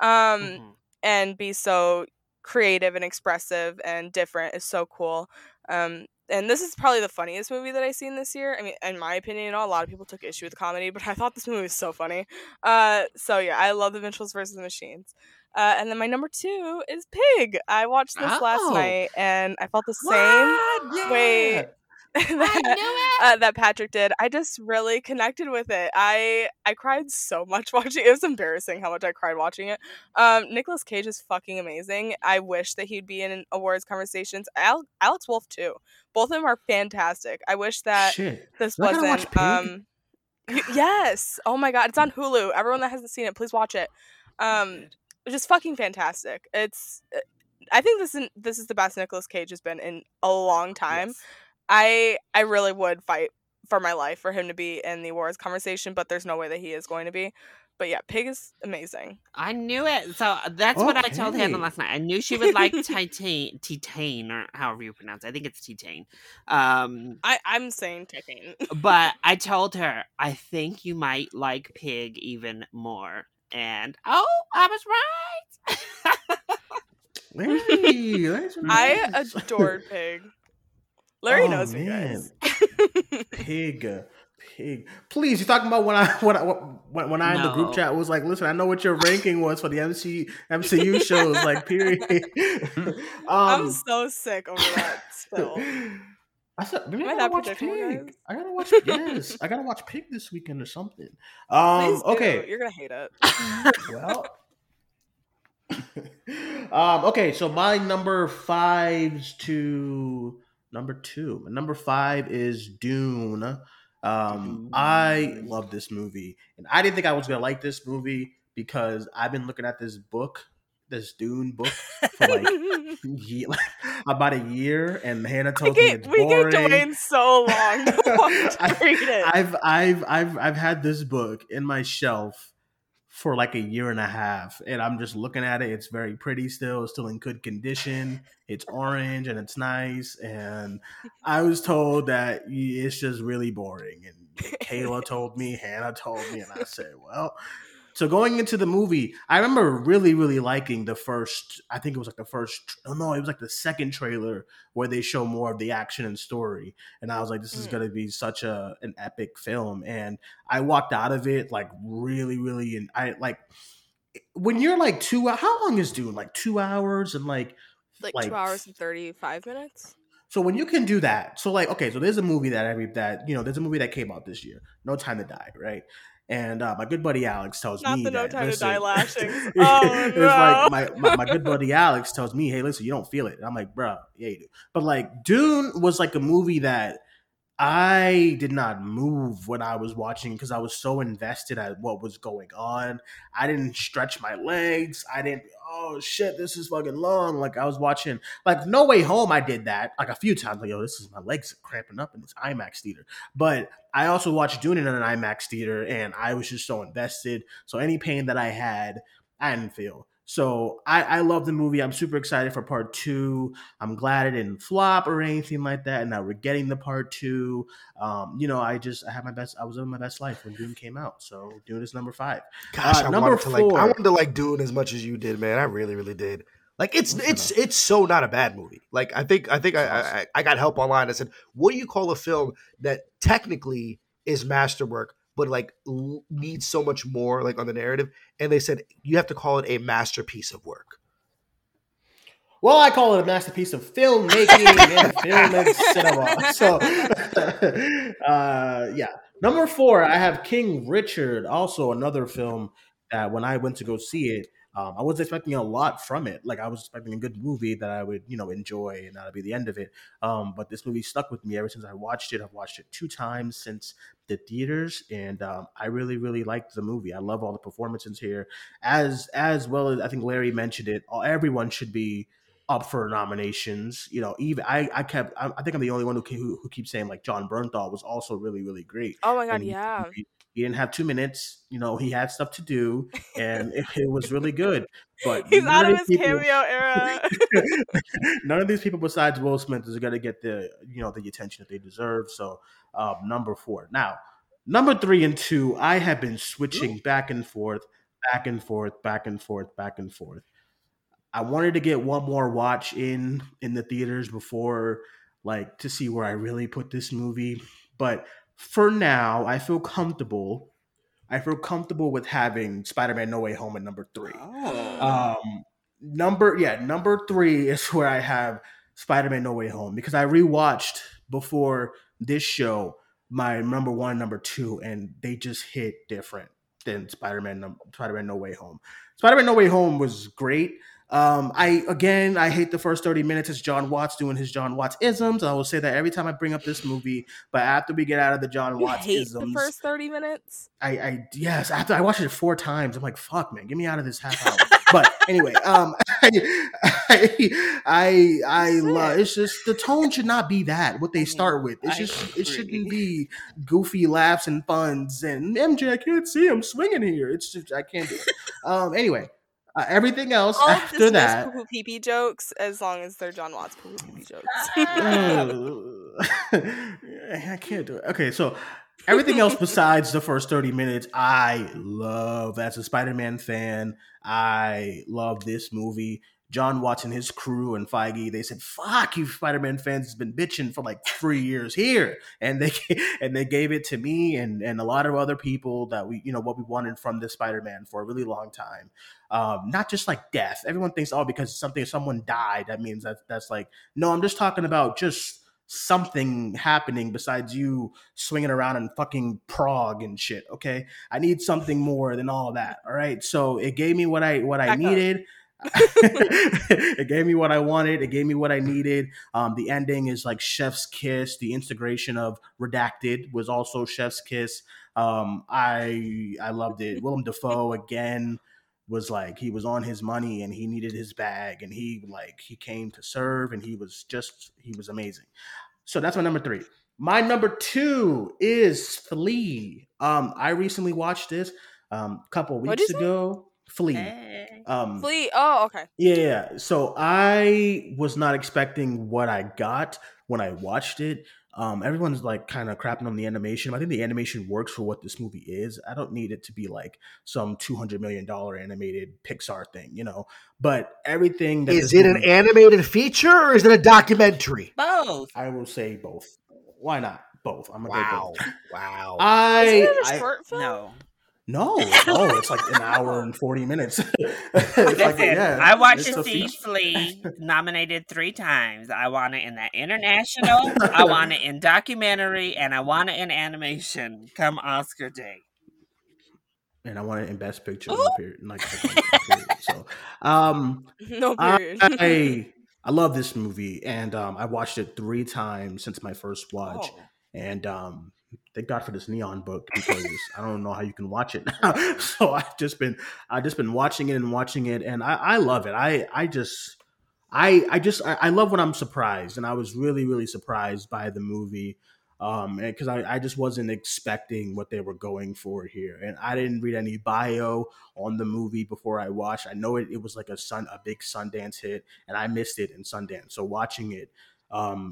mm-hmm. and be so creative and expressive and different is so cool. And this is probably the funniest movie that I've seen this year. I mean, in my opinion, you know, a lot of people took issue with the comedy, but I thought this movie was so funny. So yeah, I love The Mitchells vs. The Machines. And then my number 2 is Pig. I watched this last night, and I felt the same way that Patrick did. I just really connected with it. I cried so much watching it. It was embarrassing how much I cried watching it. Nicolas Cage is fucking amazing. I wish that he'd be in awards conversations. Alex Wolff too. Both of them are fantastic. I wish that this wasn't. Yes. Oh my god, it's on Hulu. Everyone that hasn't seen it, please watch it. Just fucking fantastic. I think this is the best Nicolas Cage has been in a long time. Yes. I really would fight for my life for him to be in the awards conversation, but there's no way that he is going to be. But yeah, Pig is amazing. I knew it. So that's what I told Hannah last night. I knew she would like Titane, or however you pronounce it. I think it's Titane. I'm saying Titane. But I told her, I think you might like Pig even more. And I was right. Larry, I adored Pig. Larry knows me, guys. Pig. Please, you're talking about when I in the group chat was like, listen, I know what your ranking was for the MCU shows, like period. I'm so sick over that still. I said, maybe I gotta watch Pig. I gotta watch Pig this weekend or something. Please do. Okay, you're gonna hate it. Well, okay. So my number 5's to number 2. My number 5 is Dune. I love this movie, and I didn't think I was gonna like this movie because I've been looking at this book. This Dune book for like about a year, and Hannah told me it's boring. We gave Duane so long to read it. I've had this book in my shelf for like a year and a half, and I'm just looking at it. It's very pretty still. It's still in good condition. It's orange and it's nice. And I was told that it's just really boring. And Kayla told me, Hannah told me, and I said, well. So going into the movie, I remember really, really liking the first, I think it was like the first, oh no, it was like the second trailer where they show more of the action and story. And I was like, this is going to be such an epic film. And I walked out of it like really, really, and I like, when you're like how long is Dune? Like 2 hours and like 2 hours and 35 minutes? So when you can do that, so like, okay, so there's a movie there's a movie that came out this year, No Time to Die, right? And my good buddy Alex tells me that. Not the No Time to Die lashings. Oh, no. It's like my good buddy Alex tells me, hey, listen, you don't feel it. And I'm like, bro, yeah, you do. But like, Dune was like a movie that I did not move when I was watching because I was so invested at what was going on. I didn't stretch my legs. I didn't, oh shit, this is fucking long. Like I was watching, like No Way Home, I did that like a few times. Like, yo, this is my legs are cramping up in this IMAX theater. But I also watched Dune in an IMAX theater and I was just so invested. So any pain that I had, I didn't feel. So I love the movie. I'm super excited for part two. I'm glad it didn't flop or anything like that. And now we're getting the part two. I had my best. I was living my best life when Dune came out. So Dune is number 5. Gosh, I wanted to like Dune as much as you did, man. I really, really did. Like it's so not a bad movie. Like I think I got help online. I said, what do you call a film that technically is masterwork, but like needs so much more like on the narrative? And they said, you have to call it a masterpiece of work. Well, I call it a masterpiece of filmmaking and film and cinema. So yeah. Number 4, I have King Richard, also another film that when I went to go see it, I was expecting a lot from it. Like I was expecting a good movie that I would, enjoy, and that'll be the end of it. But this movie stuck with me ever since I watched it. I've watched it 2 times since the theaters, and I really, really liked the movie. I love all the performances here, as well as I think Larry mentioned it. Everyone should be up for nominations. Even I think I'm the only one who keeps saying like John Bernthal was also really, really great. Oh my god, and yeah. He didn't have 2 minutes. He had stuff to do, and it was really good. But he's out of his cameo era. None of these people besides Will Smith is going to get the the attention that they deserve. So number 4. Now, number 3 and 2, I have been switching back and forth. I wanted to get one more watch in the theaters before, like, to see where I really put this movie, but. For now, I feel comfortable with having Spider-Man: No Way Home at number 3. Oh. Number 3 is where I have Spider-Man: No Way Home, because I rewatched before this show my number 1, number 2, and they just hit different than Spider-Man: No Way Home. Spider-Man: No Way Home was great. I hate the first 30 minutes. It's John Watts doing his John Watts isms. I will say that every time I bring up this movie, but after we get out of the John Watts isms, you hate the first 30 minutes? Yes, after I watched it 4 times, I'm like, fuck, man, get me out of this half hour. But anyway, I love, it's just, the tone should not be that, what they start with. It's just, it shouldn't be goofy laughs and funs and MJ, I can't see him swinging here. It's just, I can't do it. Anyway. Everything else all after that, all poo-poo pee-pee jokes, as long as they're John Watts poo-poo pee-pee jokes. I can't do it. Okay, so everything else besides the first 30 minutes, I love. As a Spider-Man fan, I love this movie. John Watts and his crew and Feige, they said, fuck you Spider-Man fans, has been bitching for like 3 years here. And they gave it to me and a lot of other people that we, what we wanted from this Spider-Man for a really long time. Not just like death. Everyone thinks, oh, because someone died, that means that's like, no, I'm just talking about just something happening besides you swinging around and fucking Prague and shit. Okay. I need something more than all that. All right. So it gave me what I needed. It gave me what I wanted. It gave me what I needed. The ending is like chef's kiss. The integration of redacted was also chef's kiss. I loved it. Willem Dafoe again was like, he was on his money and he needed his bag, and he came to serve, and he was amazing. So that's my number 3. My number 2 is Flee. I recently watched this a couple weeks ago. Flee. Hey. Flee. Oh, okay. Yeah. So I was not expecting what I got when I watched it. Everyone's like kind of crapping on the animation. I think the animation works for what this movie is. I don't need it to be like some $200 million animated Pixar thing, But everything that is it movie, an animated feature or is it a documentary? Both. I will say both. Why not both? I'm gonna go both. Wow. Is it a short film? No. No, it's like an hour and 40 minutes. I watched the Flee nominated 3 times. I want it in the international, I want it in documentary, and I want it in animation come Oscar day. And I want it in Best Picture. No period. So, no period. I love this movie, and I watched it 3 times since my first watch, and thank God for this neon book, because I don't know how you can watch it now. So I've just been watching it, and I love it. I love when I'm surprised, and I was really, really surprised by the movie. Because I just wasn't expecting what they were going for here. And I didn't read any bio on the movie before I watched. I know it was like a big Sundance hit, and I missed it in Sundance. So watching it, I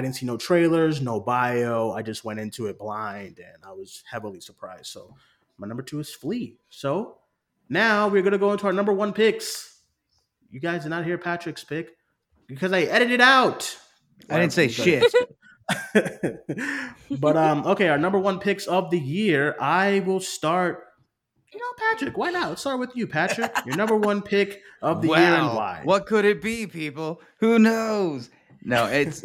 didn't see no trailers, no bio. I just went into it blind, and I was heavily surprised. So my number 2 is Flee. So now we're going to go into our number 1 picks. You guys did not hear Patrick's pick because I edited out. I didn't say shit. But okay, our number 1 picks of the year. I will start. You know, Patrick, why not? Let's start with you, Patrick. Your number 1 pick of the year, and why? What could it be, people? Who knows? No, it's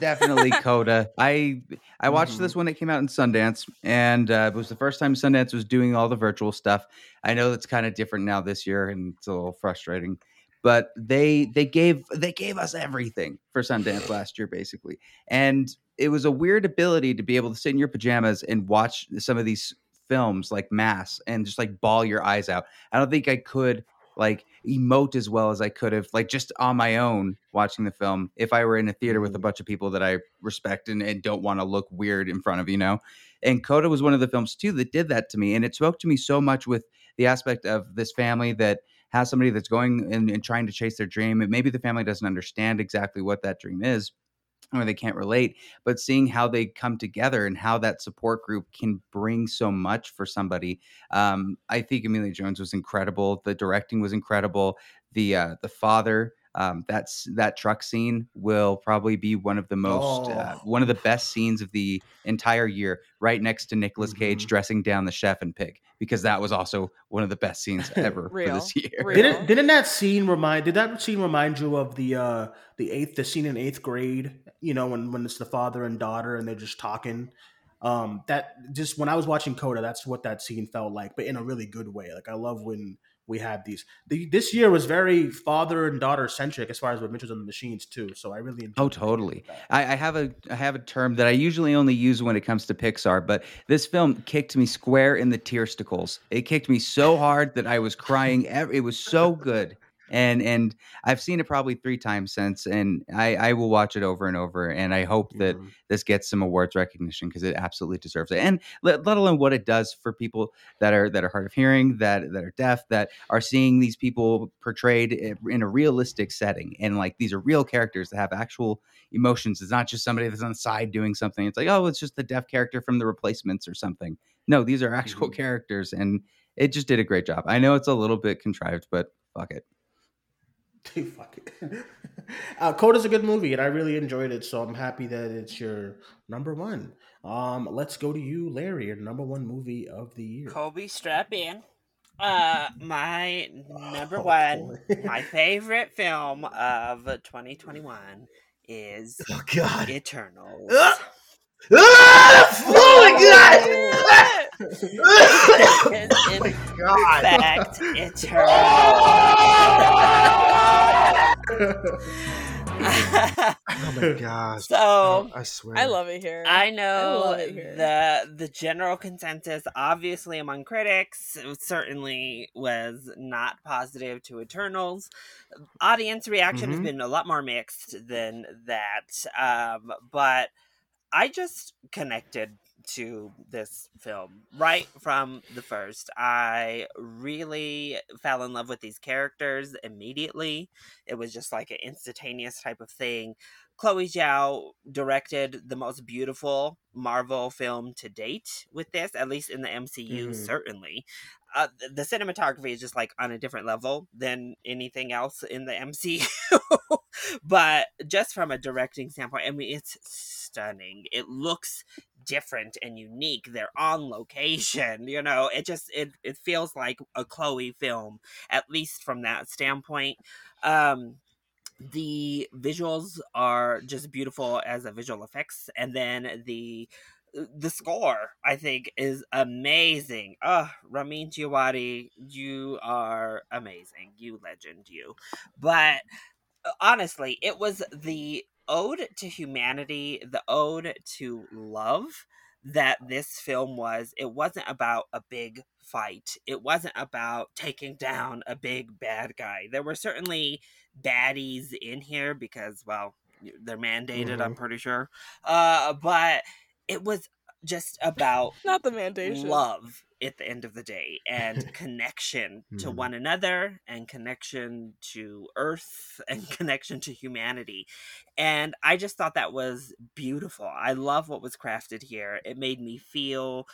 definitely Coda. I watched this when it came out in Sundance, and it was the first time Sundance was doing all the virtual stuff. I know it's kind of different now this year, and it's a little frustrating. But they gave us everything for Sundance last year, basically. And it was a weird ability to be able to sit in your pajamas and watch some of these films like Mass and just like bawl your eyes out. I don't think I could like emote as well as I could have, like, just on my own watching the film if I were in a theater with a bunch of people that I respect and don't want to look weird in front of, you know. And Coda was one of the films too that did that to me, and it spoke to me so much with the aspect of this family that has somebody that's going and trying to chase their dream, and maybe the family doesn't understand exactly what that dream is, or they can't relate, but seeing how they come together and how that support group can bring so much for somebody. I think Emilia Jones was incredible. The directing was incredible. The father, that truck scene will probably be one of the most, one of the best scenes of the entire year, right next to Nicolas Cage dressing down the chef and Pig, because that was also one of the best scenes ever for this year. Did that scene remind you of the scene in 8th grade, you know, when it's the father and daughter and they're just talking? That just, when I was watching Coda, that's what that scene felt like, but in a really good way. Like, I love when we had these. This year was very father and daughter centric as far as The Mitchells and the Machines too. So I really enjoyed. Oh, totally. I have a term that I usually only use when it comes to Pixar, but this film kicked me square in the tearsticles. It kicked me so hard that I was crying. It was so good, and I've seen it probably 3 times since, and I will watch it over and over. And I hope that this gets some awards recognition because it absolutely deserves it. And let alone what it does for people that are hard of hearing, that are deaf, that are seeing these people portrayed in a realistic setting, and like these are real characters that have actual emotions. It's not just somebody that's on the side doing something. It's like, oh, it's just the deaf character from The Replacements or something. No, these are actual characters, and it just did a great job. I know it's a little bit contrived, but fuck it. Dude, fuck it. Coda's a good movie, and I really enjoyed it, so I'm happy that it's your number 1. Let's go to you, Larry, your number 1 movie of the year. Colby, strap in. My number 1, my favorite film of 2021 is Eternals. Oh my god! In fact, Eternals. Oh my gosh. So I swear. I love it here. I know the general consensus, obviously among critics, certainly was not positive to Eternals. Audience reaction has been a lot more mixed than that. But I just connected to this film right from the first. I really fell in love with these characters immediately. It was just like an instantaneous type of thing. Chloe Zhao directed the most beautiful Marvel film to date with this, at least in the MCU, certainly. The cinematography is just like on a different level than anything else in the MCU. But just from a directing standpoint, I mean, it's stunning. It looks different and unique. They're on location, you know. It just it feels like a Chloe film, at least from that standpoint. The visuals are just beautiful as a visual effects, and then the score, I think, is amazing. Ramin Djawadi, you are amazing. You legend, you. But honestly, it was the ode to humanity, the ode to love that this film was. It wasn't about a big fight. It wasn't about taking down a big bad guy. There were certainly baddies in here because, well, they're mandated, I'm pretty sure. But it was just about not the mandation love at the end of the day, and connection to one another, and connection to Earth, and connection to humanity. And I just thought that was beautiful. I love what was crafted here. It made me feel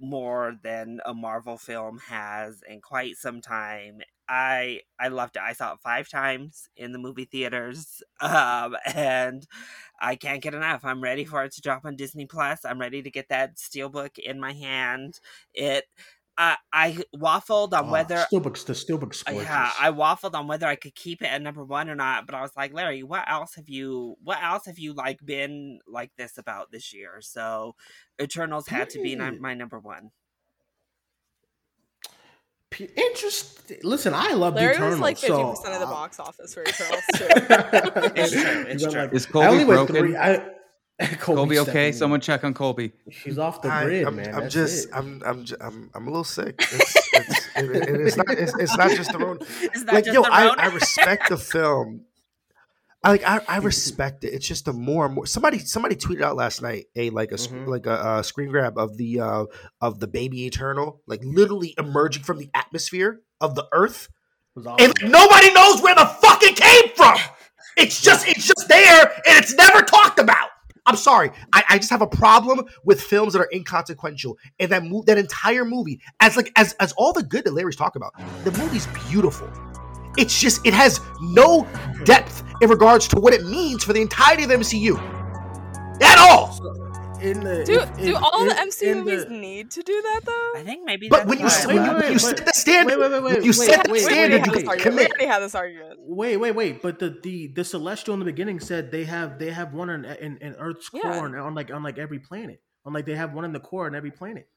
more than a Marvel film has in quite some time. I loved it. I saw it 5 times in the movie theaters, and I can't get enough. I'm ready for it to drop on Disney Plus. I'm ready to get that Steelbook in my hand. I waffled on whether the Steelbook's gorgeous. Yeah, I waffled on whether I could keep it at number 1 or not, but I was like, Larry, what else have you like been like this about this year? So Eternals had to be my number 1. Interesting. Listen, I love Larry Eternals. Larry was like 50% of the box office for Eternals too. It's true. It's true. Is Colby broken? Colby okay? Someone check on Colby. She's off the grid, man. I'm a little sick. It's not just the road. Like, yo, I respect the film. I respect it. It's just the more and more. Somebody tweeted out last night a screen grab of the baby Eternal, like literally emerging from the atmosphere of the Earth, awesome. And nobody knows where the fuck it came from. It's just there, and it's never talked about. I'm sorry. I just have a problem with films that are inconsequential. And that entire movie, as all the good that Larry's talking about, the movie's beautiful. It's just, it has no depth in regards to what it means for the entirety of the MCU. At all. Do all the MCU movies need to do that, though? I think maybe that's But when you set the standard, you can commit. We already had this argument. Wait. But the Celestial in the beginning said they have one in Earth's core and on every planet. They have one in the core on every planet.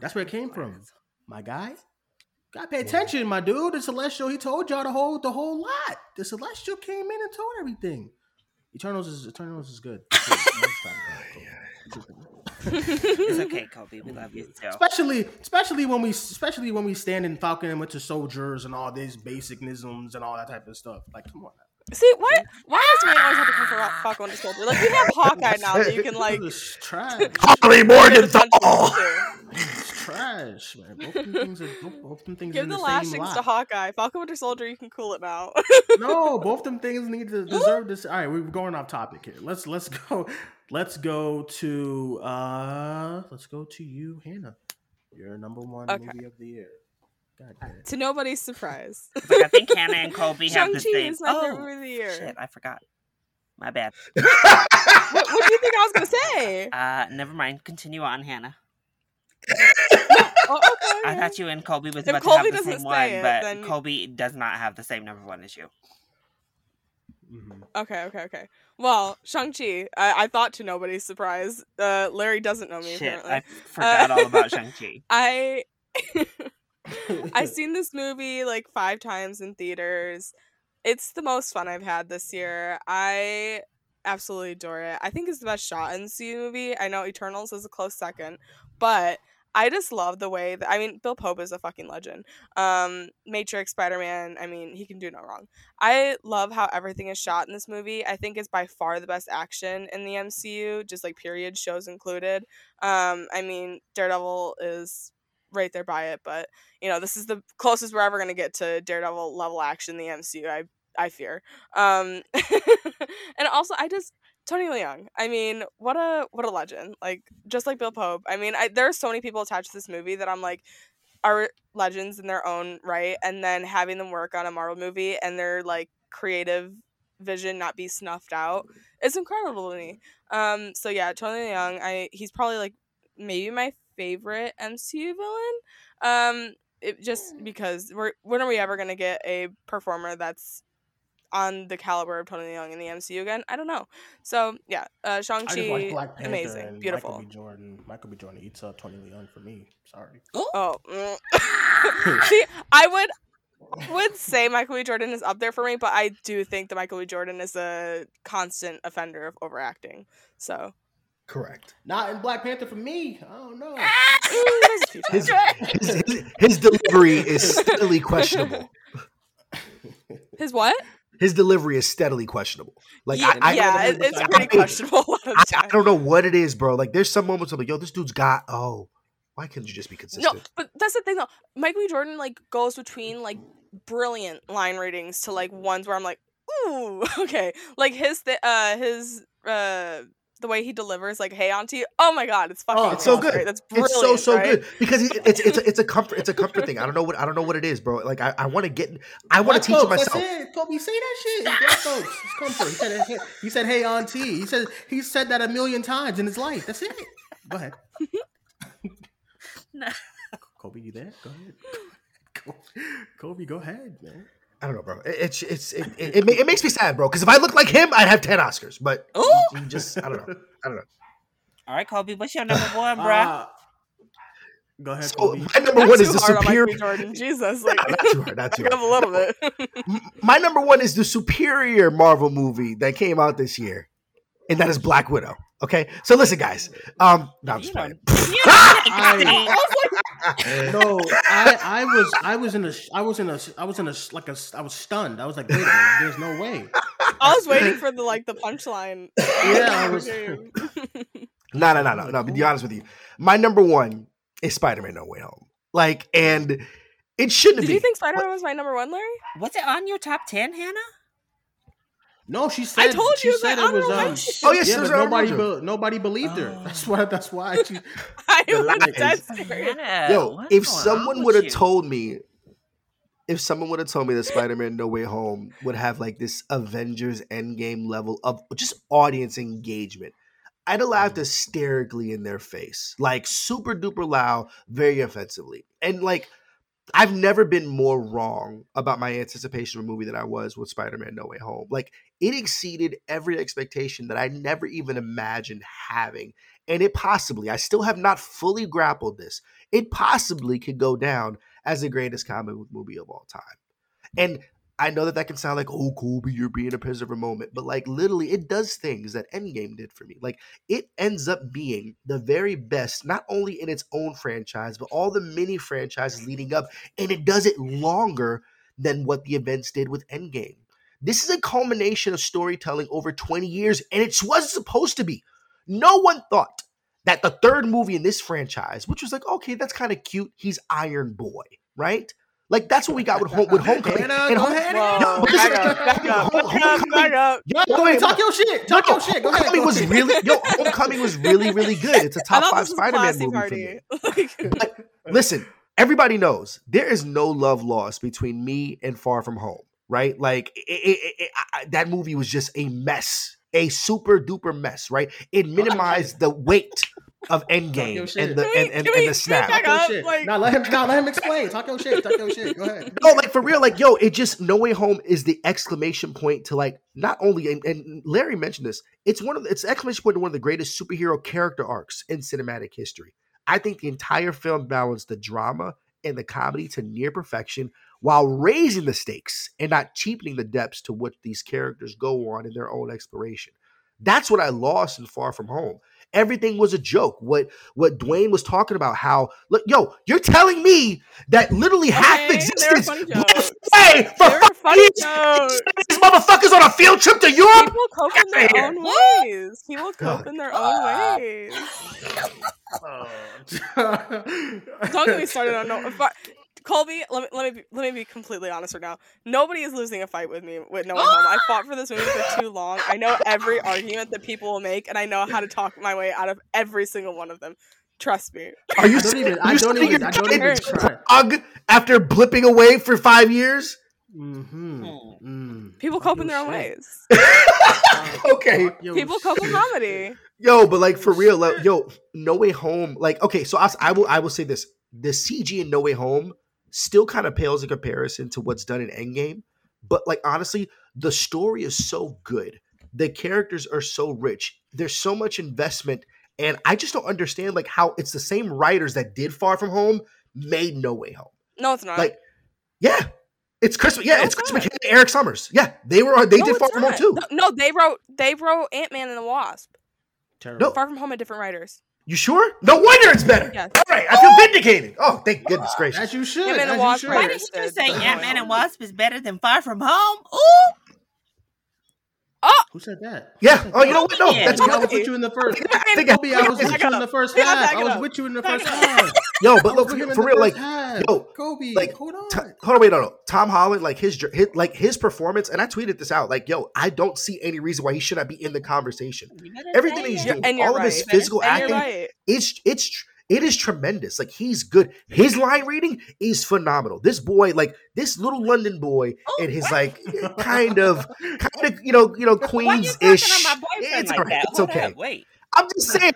That's where it came from. My guy? Gotta pay attention, my dude. The Celestial, he told y'all the whole lot. The Celestial came in and told everything. Eternals is good. It's okay, Kobe. We love you too. Especially when we stand in Falcon and Winter Soldiers and all these basicisms and all that type of stuff. Like, come on. See, why does Ray always have to come for Falcon Winter Soldier? Like, we have Hawkeye now that you can like try. Holly Morgenthau. It's trash, man. Both them things give the lashings to Hawkeye. Falcon Winter Soldier, you can cool it now. No, both them things need to deserve this. All right, we're going off topic here. Let's go. Let's go to you, Hannah. Your number 1 movie of the year. To nobody's surprise. I think Hannah and Colby have the same. Shang-Chi is my favorite movie of the year. Shit, I forgot. My bad. What do you think I was gonna say? Never mind. Continue on, Hannah. Okay. I thought you and Colby was about to have the same one, but Colby does not have the same number 1 as you. Mm-hmm. Okay. Well, Shang-Chi, I thought to nobody's surprise. Larry doesn't know me, apparently. I forgot all about Shang-Chi. I've seen this movie like 5 times in theaters. It's the most fun I've had this year. I absolutely adore it. I think it's the best shot in the movie. I know Eternals is a close second, but I just love the way that, I mean, Bill Pope is a fucking legend. Matrix, Spider-Man, I mean, he can do no wrong. I love how everything is shot in this movie. I think it's by far the best action in the MCU, just like period shows included. I mean, Daredevil is right there by it, but you know, this is the closest we're ever going to get to Daredevil level action in the MCU, I fear. And also Tony Leung, I mean, what a legend, like just like Bill Pope. I mean, there are so many people attached to this movie that I'm like are legends in their own right, and then having them work on a Marvel movie and their like creative vision not be snuffed out is incredible to me. So yeah, Tony Leung, he's probably like maybe my favorite MCU villain, it just because when are we ever gonna get a performer that's on the caliber of Tony Leung in the MCU again? I don't know. So yeah, Shang-Chi, like amazing, beautiful. Michael B. Jordan eats up Tony Leung for me. Sorry. Oh, see, I would say Michael B. Jordan is up there for me, but I do think that Michael B. Jordan is a constant offender of overacting. So. Correct. Not in Black Panther for me. I don't know. His delivery is steadily questionable. His what? his delivery is steadily questionable. Like, yeah, it's pretty questionable. I don't know what it is, bro. Like, there's some moments I'm like, yo, this dude's got, oh, why couldn't you just be consistent? No, but that's the thing though. Michael B. Jordan like goes between like brilliant line readings to like ones where I'm like, ooh, okay. Like his the way he delivers, like, "Hey, auntie," oh my god, it's fucking. Oh, it's so good. Great. That's brilliant. It's so right? good because it's a comfort thing. I don't know what it is, bro. Like I want to teach myself. Kobe, say that shit. Black folks, it's comfort. He said, "Hey, auntie." He said that 1,000,000 times in his life. That's it. Go ahead. No. Kobe, you there? Go ahead. Kobe, go ahead, man. I don't know, bro. It makes me sad, bro. Because if I looked like him, I'd have 10 Oscars. But you just, I don't know. All right, Kobe, what's your number one, bro? Go ahead, Kobe. My number one is the superior. Jesus, like, no, not too hard. Not too hard. A little bit. My number one is the superior Marvel movie that came out this year, and that is Black Widow. Okay, so listen, guys. No, I'm just playing. I was stunned. I was like, wait a minute, there's no way. I was waiting for the punchline. Yeah, I was. No. To be honest with you, my number one is Spider-Man: No Way Home. Like, and it shouldn't be. Did you think Spider-Man was my number one, Larry? Was it on your top 10, Hannah? No, she said. I told you that. It was. Oh yes, yeah, nobody believed her. Oh. That's why. If someone would have told me that Spider-Man: No Way Home would have like this Avengers Endgame level of just audience engagement, I'd have laughed hysterically in their face, like super duper loud, very offensively, and like. I've never been more wrong about my anticipation of a movie than I was with Spider-Man: No Way Home. Like, it exceeded every expectation that I never even imagined having. And it possibly, I still have not fully grappled this, it possibly could go down as the greatest comic book movie of all time. And I know that can sound like, oh, Kobe, you're being a prisoner of a moment. But, like, literally, it does things that Endgame did for me. Like, it ends up being the very best, not only in its own franchise, but all the mini franchises leading up. And it does it longer than what the events did with Endgame. This is a culmination of storytelling over 20 years, and it was supposed to be. No one thought that the third movie in this franchise, which was like, okay, that's kind of cute. He's Iron Boy, right? Like, that's what we got with Homecoming. Talk your shit. Homecoming was really, really good. It's a top 5 Spider-Man movie for me. Like, listen, everybody knows there is no love lost between me and Far From Home, right? Like, that movie was just a mess, a super duper mess, right? It minimized the weight of Endgame and the snap. Let him explain. Talk your shit. Go ahead. No, like for real, like yo, it just No Way Home is the exclamation point to like not only and Larry mentioned this. It's an exclamation point to one of the greatest superhero character arcs in cinematic history. I think the entire film balanced the drama and the comedy to near perfection while raising the stakes and not cheapening the depths to which these characters go on in their own exploration. That's what I lost in Far From Home. Everything was a joke. What Duane was talking about, how, look, yo, you're telling me that literally half existence was away for fucking years. These motherfuckers on a field trip to Europe? People will cope in their own ways. Don't get me started on no. Colby, let me be completely honest right now. Nobody is losing a fight with me with No Way Home. I fought for this movie for too long. I know every argument that people will make, and I know how to talk my way out of every single one of them. Trust me. Are you sitting after blipping away for 5 years? Mm-hmm. Mm. People cope in their own ways. Okay. People cope with comedy. Yo, but like for real, like, yo, No Way Home. Like, okay, so I will say this: the CG in No Way Home still kind of pales in comparison to what's done in Endgame. But like honestly, the story is so good. The characters are so rich. There's so much investment. And I just don't understand like how it's the same writers that did Far From Home made No Way Home. No, it's not. Like, yeah. It's Chris. Yeah, no, it's Chris McKenna and Eric Summers. Yeah. They did Far From Home too. No, they wrote Ant-Man and the Wasp. Terrible. No. Far From Home had different writers. You sure? No wonder it's better. Yes. All right, I feel vindicated. Oh, thank goodness gracious. As you should. Why did you say Ant-Man and Wasp is better than Far From Home? Ooh. Who said that? Yeah. Oh, you know what? No, that's I was with you in the first. I was with you in the first half. I was with you in the first half. Yo, but look, for real, like, yo, Kobe, like, hold on, wait, no. Tom Holland, like his performance, and I tweeted this out, like, yo, I don't see any reason why he should not be in the conversation. Everything that he's doing, all of his physical acting, it is tremendous. Like, he's good. His line reading is phenomenal. This boy, like this little London boy, and his like kind of you know Queens-ish. It's all right. It's okay. Wait. I'm just saying.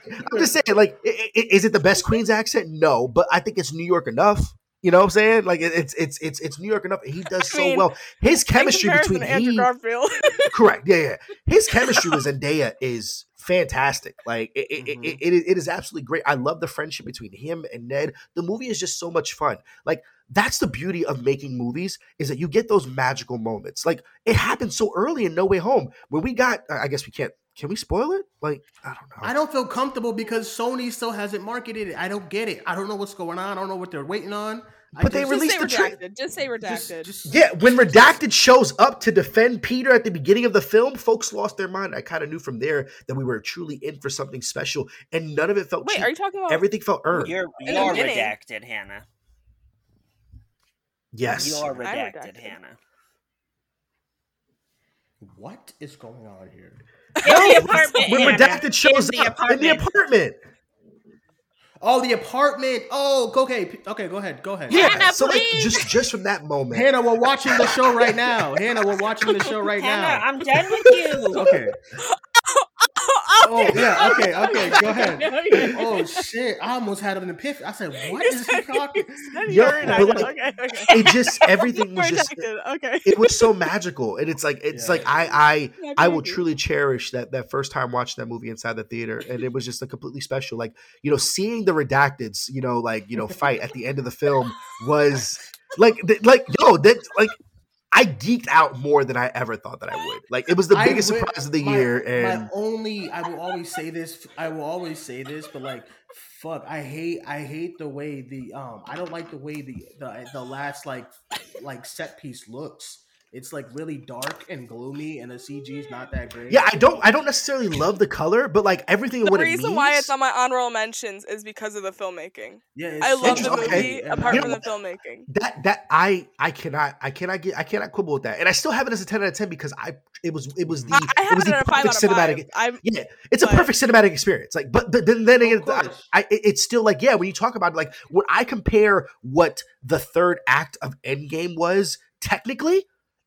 Like, is it the best Queens accent? No, but I think it's New York enough. You know what I'm saying? Like, it's New York enough. He does well. His chemistry between Andrew Garfield. Correct. Yeah. His chemistry with Zendaya is fantastic. Like, it is absolutely great. I love the friendship between him and Ned. The movie is just so much fun. Like, that's the beauty of making movies, is that you get those magical moments. Like, it happened so early in No Way Home when we got. I guess we can't. Can we spoil it? Like, I don't know. I don't feel comfortable because Sony still hasn't marketed it. I don't get it. I don't know what's going on. I don't know what they're waiting on. But they released the trailer. Just say redacted. Yeah, when redacted shows up to defend Peter at the beginning of the film, folks lost their mind. I kind of knew from there that we were truly in for something special, and none of it felt cheap. Wait, are you talking about? Everything felt earned. You're redacted, Hannah. Yes. You're redacted, Hannah. What is going on here? When redacted shows up in the apartment. Oh, the apartment. Oh, okay. Go ahead. Yeah. Hannah, so, like, just from that moment, Hannah, we're watching the show right now. Hannah, I'm done with you. Okay. Oh yeah. Okay. Go ahead. Oh shit! I almost had an epiphany. I said, "What is he talking?" Yo, okay. It just everything was just. Okay. It was so magical, and I will truly cherish that first time watching that movie inside the theater, and it was just a completely special. Like, you know, seeing the redacteds, fight at the end of the film was like. I geeked out more than I ever thought that I would. Like, it was the biggest surprise of the year. And I will always say this, but like, fuck, I hate the way I don't like the way the last like set piece looks. It's like really dark and gloomy, and the CG is not that great. Yeah, I don't necessarily love the color, but like everything. The reason why it's on my honorable mentions is because of the filmmaking. Yeah, I love the movie apart from the filmmaking. I cannot quibble with that, and I still have it as a 10 out of 10 because it was the perfect cinematic. A perfect cinematic experience. Like, but then again, it's still like, yeah. When you talk about it, like, when I compare what the third act of Endgame was, technically,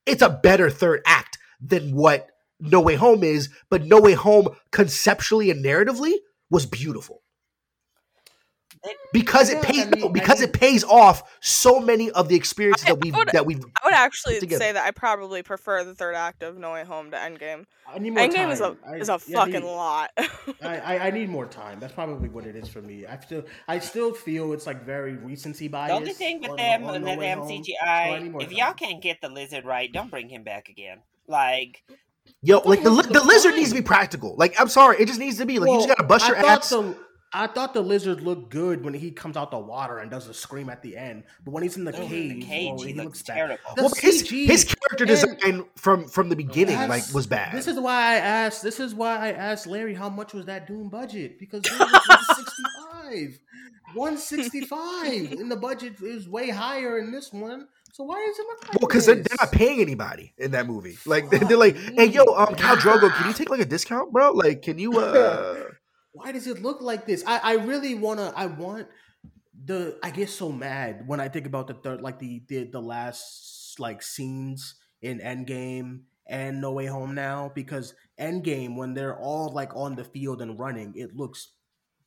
it's a better third act than what No Way Home is, but No Way Home conceptually and narratively was beautiful because it pays off so many of the experiences that we've. I would actually say that I probably prefer the third act of No Way Home to Endgame. I need more time. Endgame is a fucking lot. I need more time. That's probably what it is for me. I still feel it's like very recency bias. Don't think with them and the damn CGI. If y'all can't get the lizard right, don't bring him back again. Like. Yo, like the lizard needs to be practical. Like, I'm sorry, it just needs to be like, you just gotta bust your ass. I thought the lizard looked good when he comes out the water and does a scream at the end, but when he's in the cage, he looks terrible. Well, his character design from the beginning was bad. This is why I asked Larry how much was that Dune budget, because it was 165, and the budget is way higher in this one. So why does it look like this? Well, because they're not paying anybody in that movie. Like, they're like, "Hey, yo, Khal Drogo, can you take like a discount, bro? Like, can you Why does it look like this?" I get so mad when I think about the third, like the last like scenes in Endgame and No Way Home now, because Endgame, when they're all like on the field and running, it looks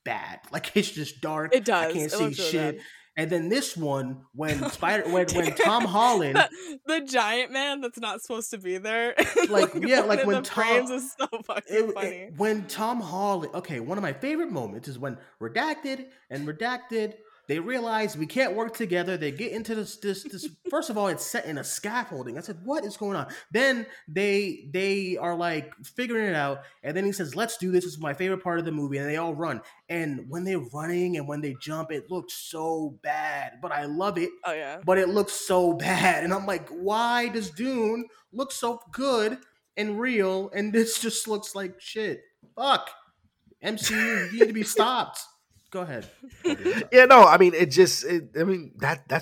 bad. Like, it's just dark. It does. I can't see shit. Bad. And then this one, when Tom Holland, the giant man that's not supposed to be there, like yeah, like when Tom is so fucking funny. When Tom Holland, okay, one of my favorite moments is when redacted, they realize we can't work together. They get into this. First of all, it's set in a scaffolding. I said, "What is going on?" Then they are like figuring it out, and then he says, "Let's do this." This is my favorite part of the movie, and they all run. And when they're running and when they jump, it looks so bad, but I love it. Oh yeah, but it looks so bad, and I'm like, "Why does Dune look so good?" and real, and this just looks like shit. Fuck. MCU, you need to be stopped. Go ahead. Yeah, no, I mean, that's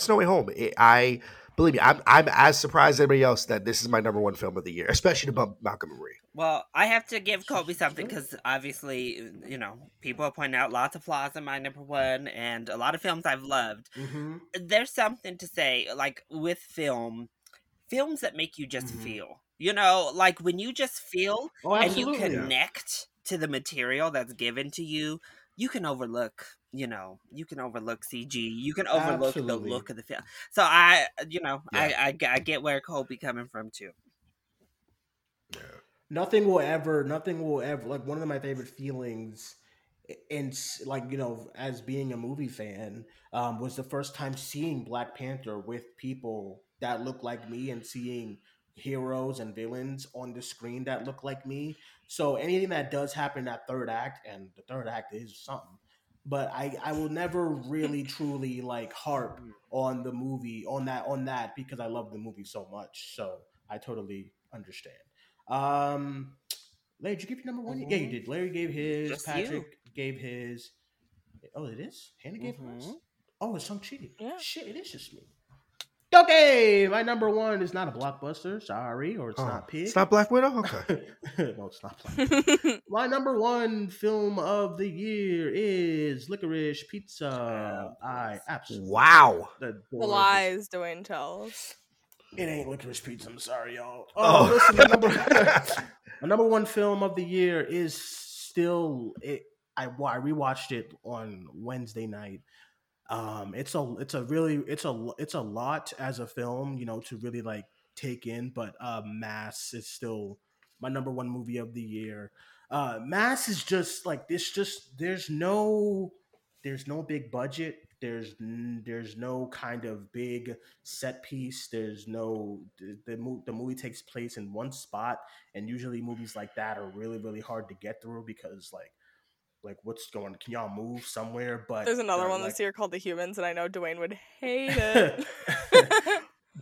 No Way Home. Believe me, I'm as surprised as anybody else that this is my number one film of the year, especially to bump Malcolm and Marie. Well, I have to give Colby something because obviously, you know, people are pointing out lots of flaws in my number one and a lot of films I've loved. Mm-hmm. There's something to say, like, with films that make you just feel. You know, like, when you just feel and you connect to the material that's given to you, you can overlook, you know, you can overlook CG. You can overlook the look of the film. So I get where Colby coming from too. Yeah. Nothing will ever, like, one of my favorite feelings in, like, you know, as being a movie fan, was the first time seeing Black Panther with people that look like me and seeing heroes and villains on the screen that look like me. So anything that does happen in that third act, and the third act is something, but I will never really truly like harp on the movie on that because I love the movie so much. So I totally understand. Larry, did you give your number one? Mm-hmm. Yeah, you did. Larry gave his. Just Patrick gave his. Oh, it is? Hannah gave hers? Oh, it's Shang-Chi. Yeah. Shit, it is just me. Okay, my number one is not a blockbuster, sorry, or it's not Pig. It's not Black Widow? Okay. No, it's not Black Widow. My number one film of the year is Licorice Pizza. I absolutely... Wow. The lies Duane tells. It ain't Licorice Pizza, I'm sorry, y'all. Listen, my number one film of the year is still... I rewatched it on Wednesday night. It's a lot as a film, you know, to really like take in, but Mass is still my number one movie of the year. Mass is just like this, just there's no big budget, there's no kind of big set piece, there's no the movie takes place in one spot, and usually movies like that are really, really hard to get through because like what's going on? Can y'all move somewhere? But there's another one this year called The Humans, and I know Duane would hate it.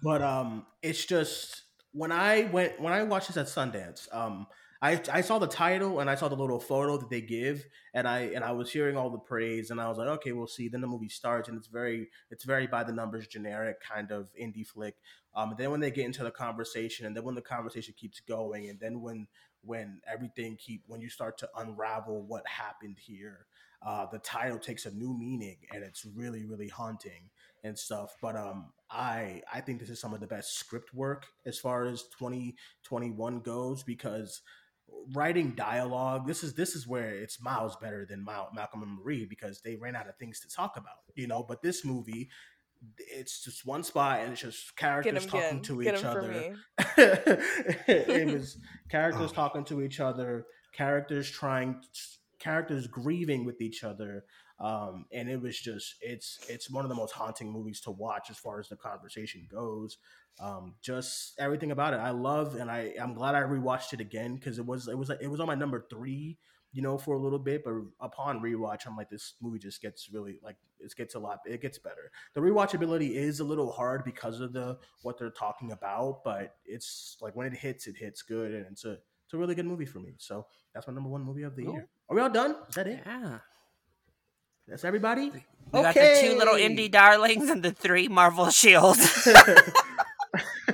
But it's just when I watched this at Sundance, I saw the title and I saw the little photo that they give, and I was hearing all the praise, and I was like, okay, we'll see. Then the movie starts, and it's very by the numbers, generic kind of indie flick. Then when they get into the conversation, and then when the conversation keeps going, and then when you start to unravel what happened here, the title takes a new meaning, and it's really, really haunting and stuff. But I think this is some of the best script work as far as 2021 goes, because writing dialogue, this is where it's miles better than Malcolm and Marie, because they ran out of things to talk about, you know. But this movie, it's just one spot, and it's just characters talking to each other. It was characters talking to each other, characters grieving with each other, and it was just it's one of the most haunting movies to watch as far as the conversation goes. Just everything about it, I love, and I'm glad I rewatched it again, because it was on my number three, you know, for a little bit, but upon rewatch, I'm like, this movie just gets really, like, it gets better. The rewatchability is a little hard because of what they're talking about, but it's like when it hits good, and it's a really good movie for me. So that's my number one movie of the year. Are we all done? Is that it? Yeah. That's everybody? We got the two little indie darlings and the three Marvel shields.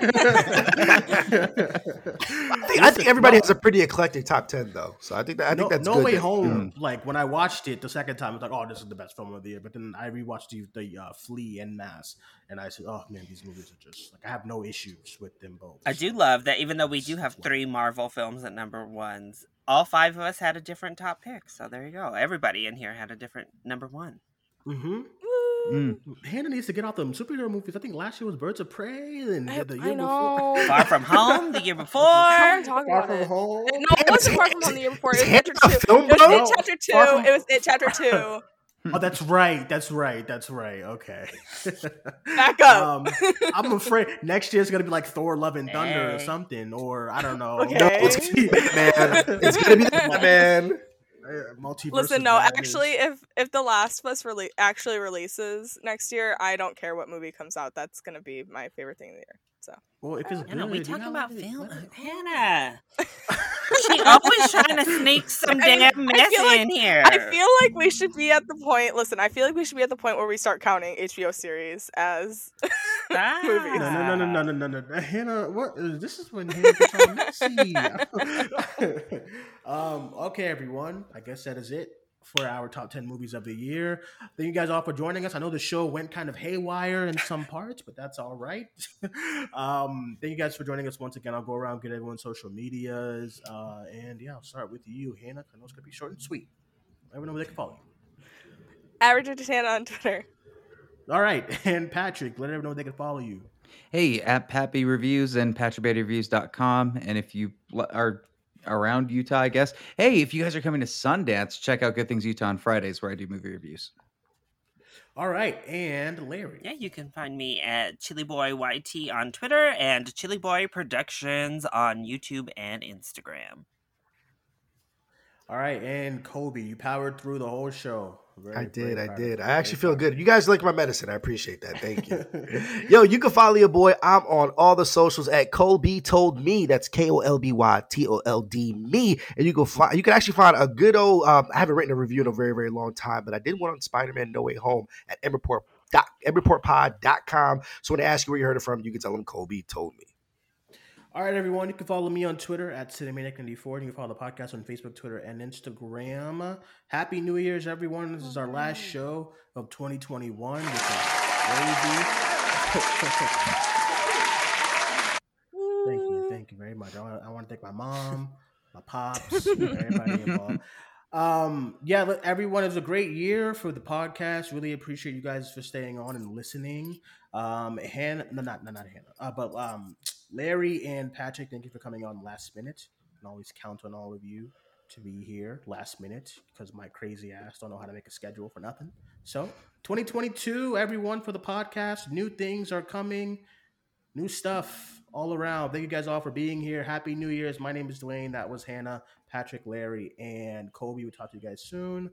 I think everybody has a pretty eclectic top 10 though, so I think that's No Way Home. Like when I watched it the second time, it's like, oh, this is the best film of the year. But then I rewatched the Flee and Mass, and I said, oh man, these movies are just like, I have no issues with them both. I do love that even though we do have three Marvel films at number ones, all five of us had a different top pick. So there you go. Everybody in here had a different number one. Mm-hmm. Hannah needs to get out them superhero movies. I think last year was Birds of Prey, and the year before Far From Home. The year before Far From Home. No, it wasn't Far From Home. The year before it was It Chapter Two. It was It Chapter Two. Oh, that's right. Okay. Back up. I'm afraid next year's gonna be like Thor: Love and Thunder or something, or I don't know. Okay. No, it's gonna be Batman. Listen, no, actually, if The Last of Us actually releases next year, I don't care what movie comes out. That's going to be my favorite thing of the year. So, well, if it's Hannah, good, we talk about film. Hannah, she always trying to sneak some damn mess in here. I feel like we should be at the point. Listen, I feel like we should be at the point where we start counting HBO series as movies. No, Hannah, what? This is when Hannah gets all messy. Okay, everyone. I guess that is it for our top 10 movies of the year. Thank you guys all for joining us. I know the show went kind of haywire in some parts, but that's all right. Thank you guys for joining us once again. I'll go around, get everyone's social medias. And yeah, I'll start with you, Hannah. I know it's going to be short and sweet. Everyone know where they can follow you. @RichardHannah on Twitter. All right. And Patrick, let everyone know where they can follow you. Hey, @PappyReviews and PatrickBettyReviews.com. And if you are around Utah, I guess. Hey, if you guys are coming to Sundance, check out Good Things Utah on Fridays, where I do movie reviews. All right, and Larry. Yeah, you can find me at ChiliboyYT on Twitter and ChiliBoy Productions on YouTube and Instagram. All right, and Kobe, you powered through the whole show. I did. I actually feel good. You guys like my medicine. I appreciate that. Thank you. Yo, you can follow your boy. I'm on all the socials at Colby Told Me. That's KOLBYTOLD Me. And you can find, you can actually find a good old, I haven't written a review in a very, very long time, but I did one on Spider-Man No Way Home at EmreportPod.com. So when they ask you where you heard it from, you can tell them Colby Told Me. All right, everyone. You can follow me on Twitter at Cinemania94. You can follow the podcast on Facebook, Twitter, and Instagram. Happy New Year's, everyone. This is our last show of 2021, which is crazy. Thank you very much. I want to thank my mom, my pops, everybody involved. Yeah, look, everyone, it was a great year for the podcast. Really appreciate you guys for staying on and listening. Larry and Patrick, thank you for coming on last minute. I can always count on all of you to be here last minute because my crazy ass don't know how to make a schedule for nothing. So 2022, everyone, for the podcast. New things are coming. New stuff all around. Thank you guys all for being here. Happy New Year's. My name is Duane. That was Hannah, Patrick, Larry, and Kobe. We'll talk to you guys soon.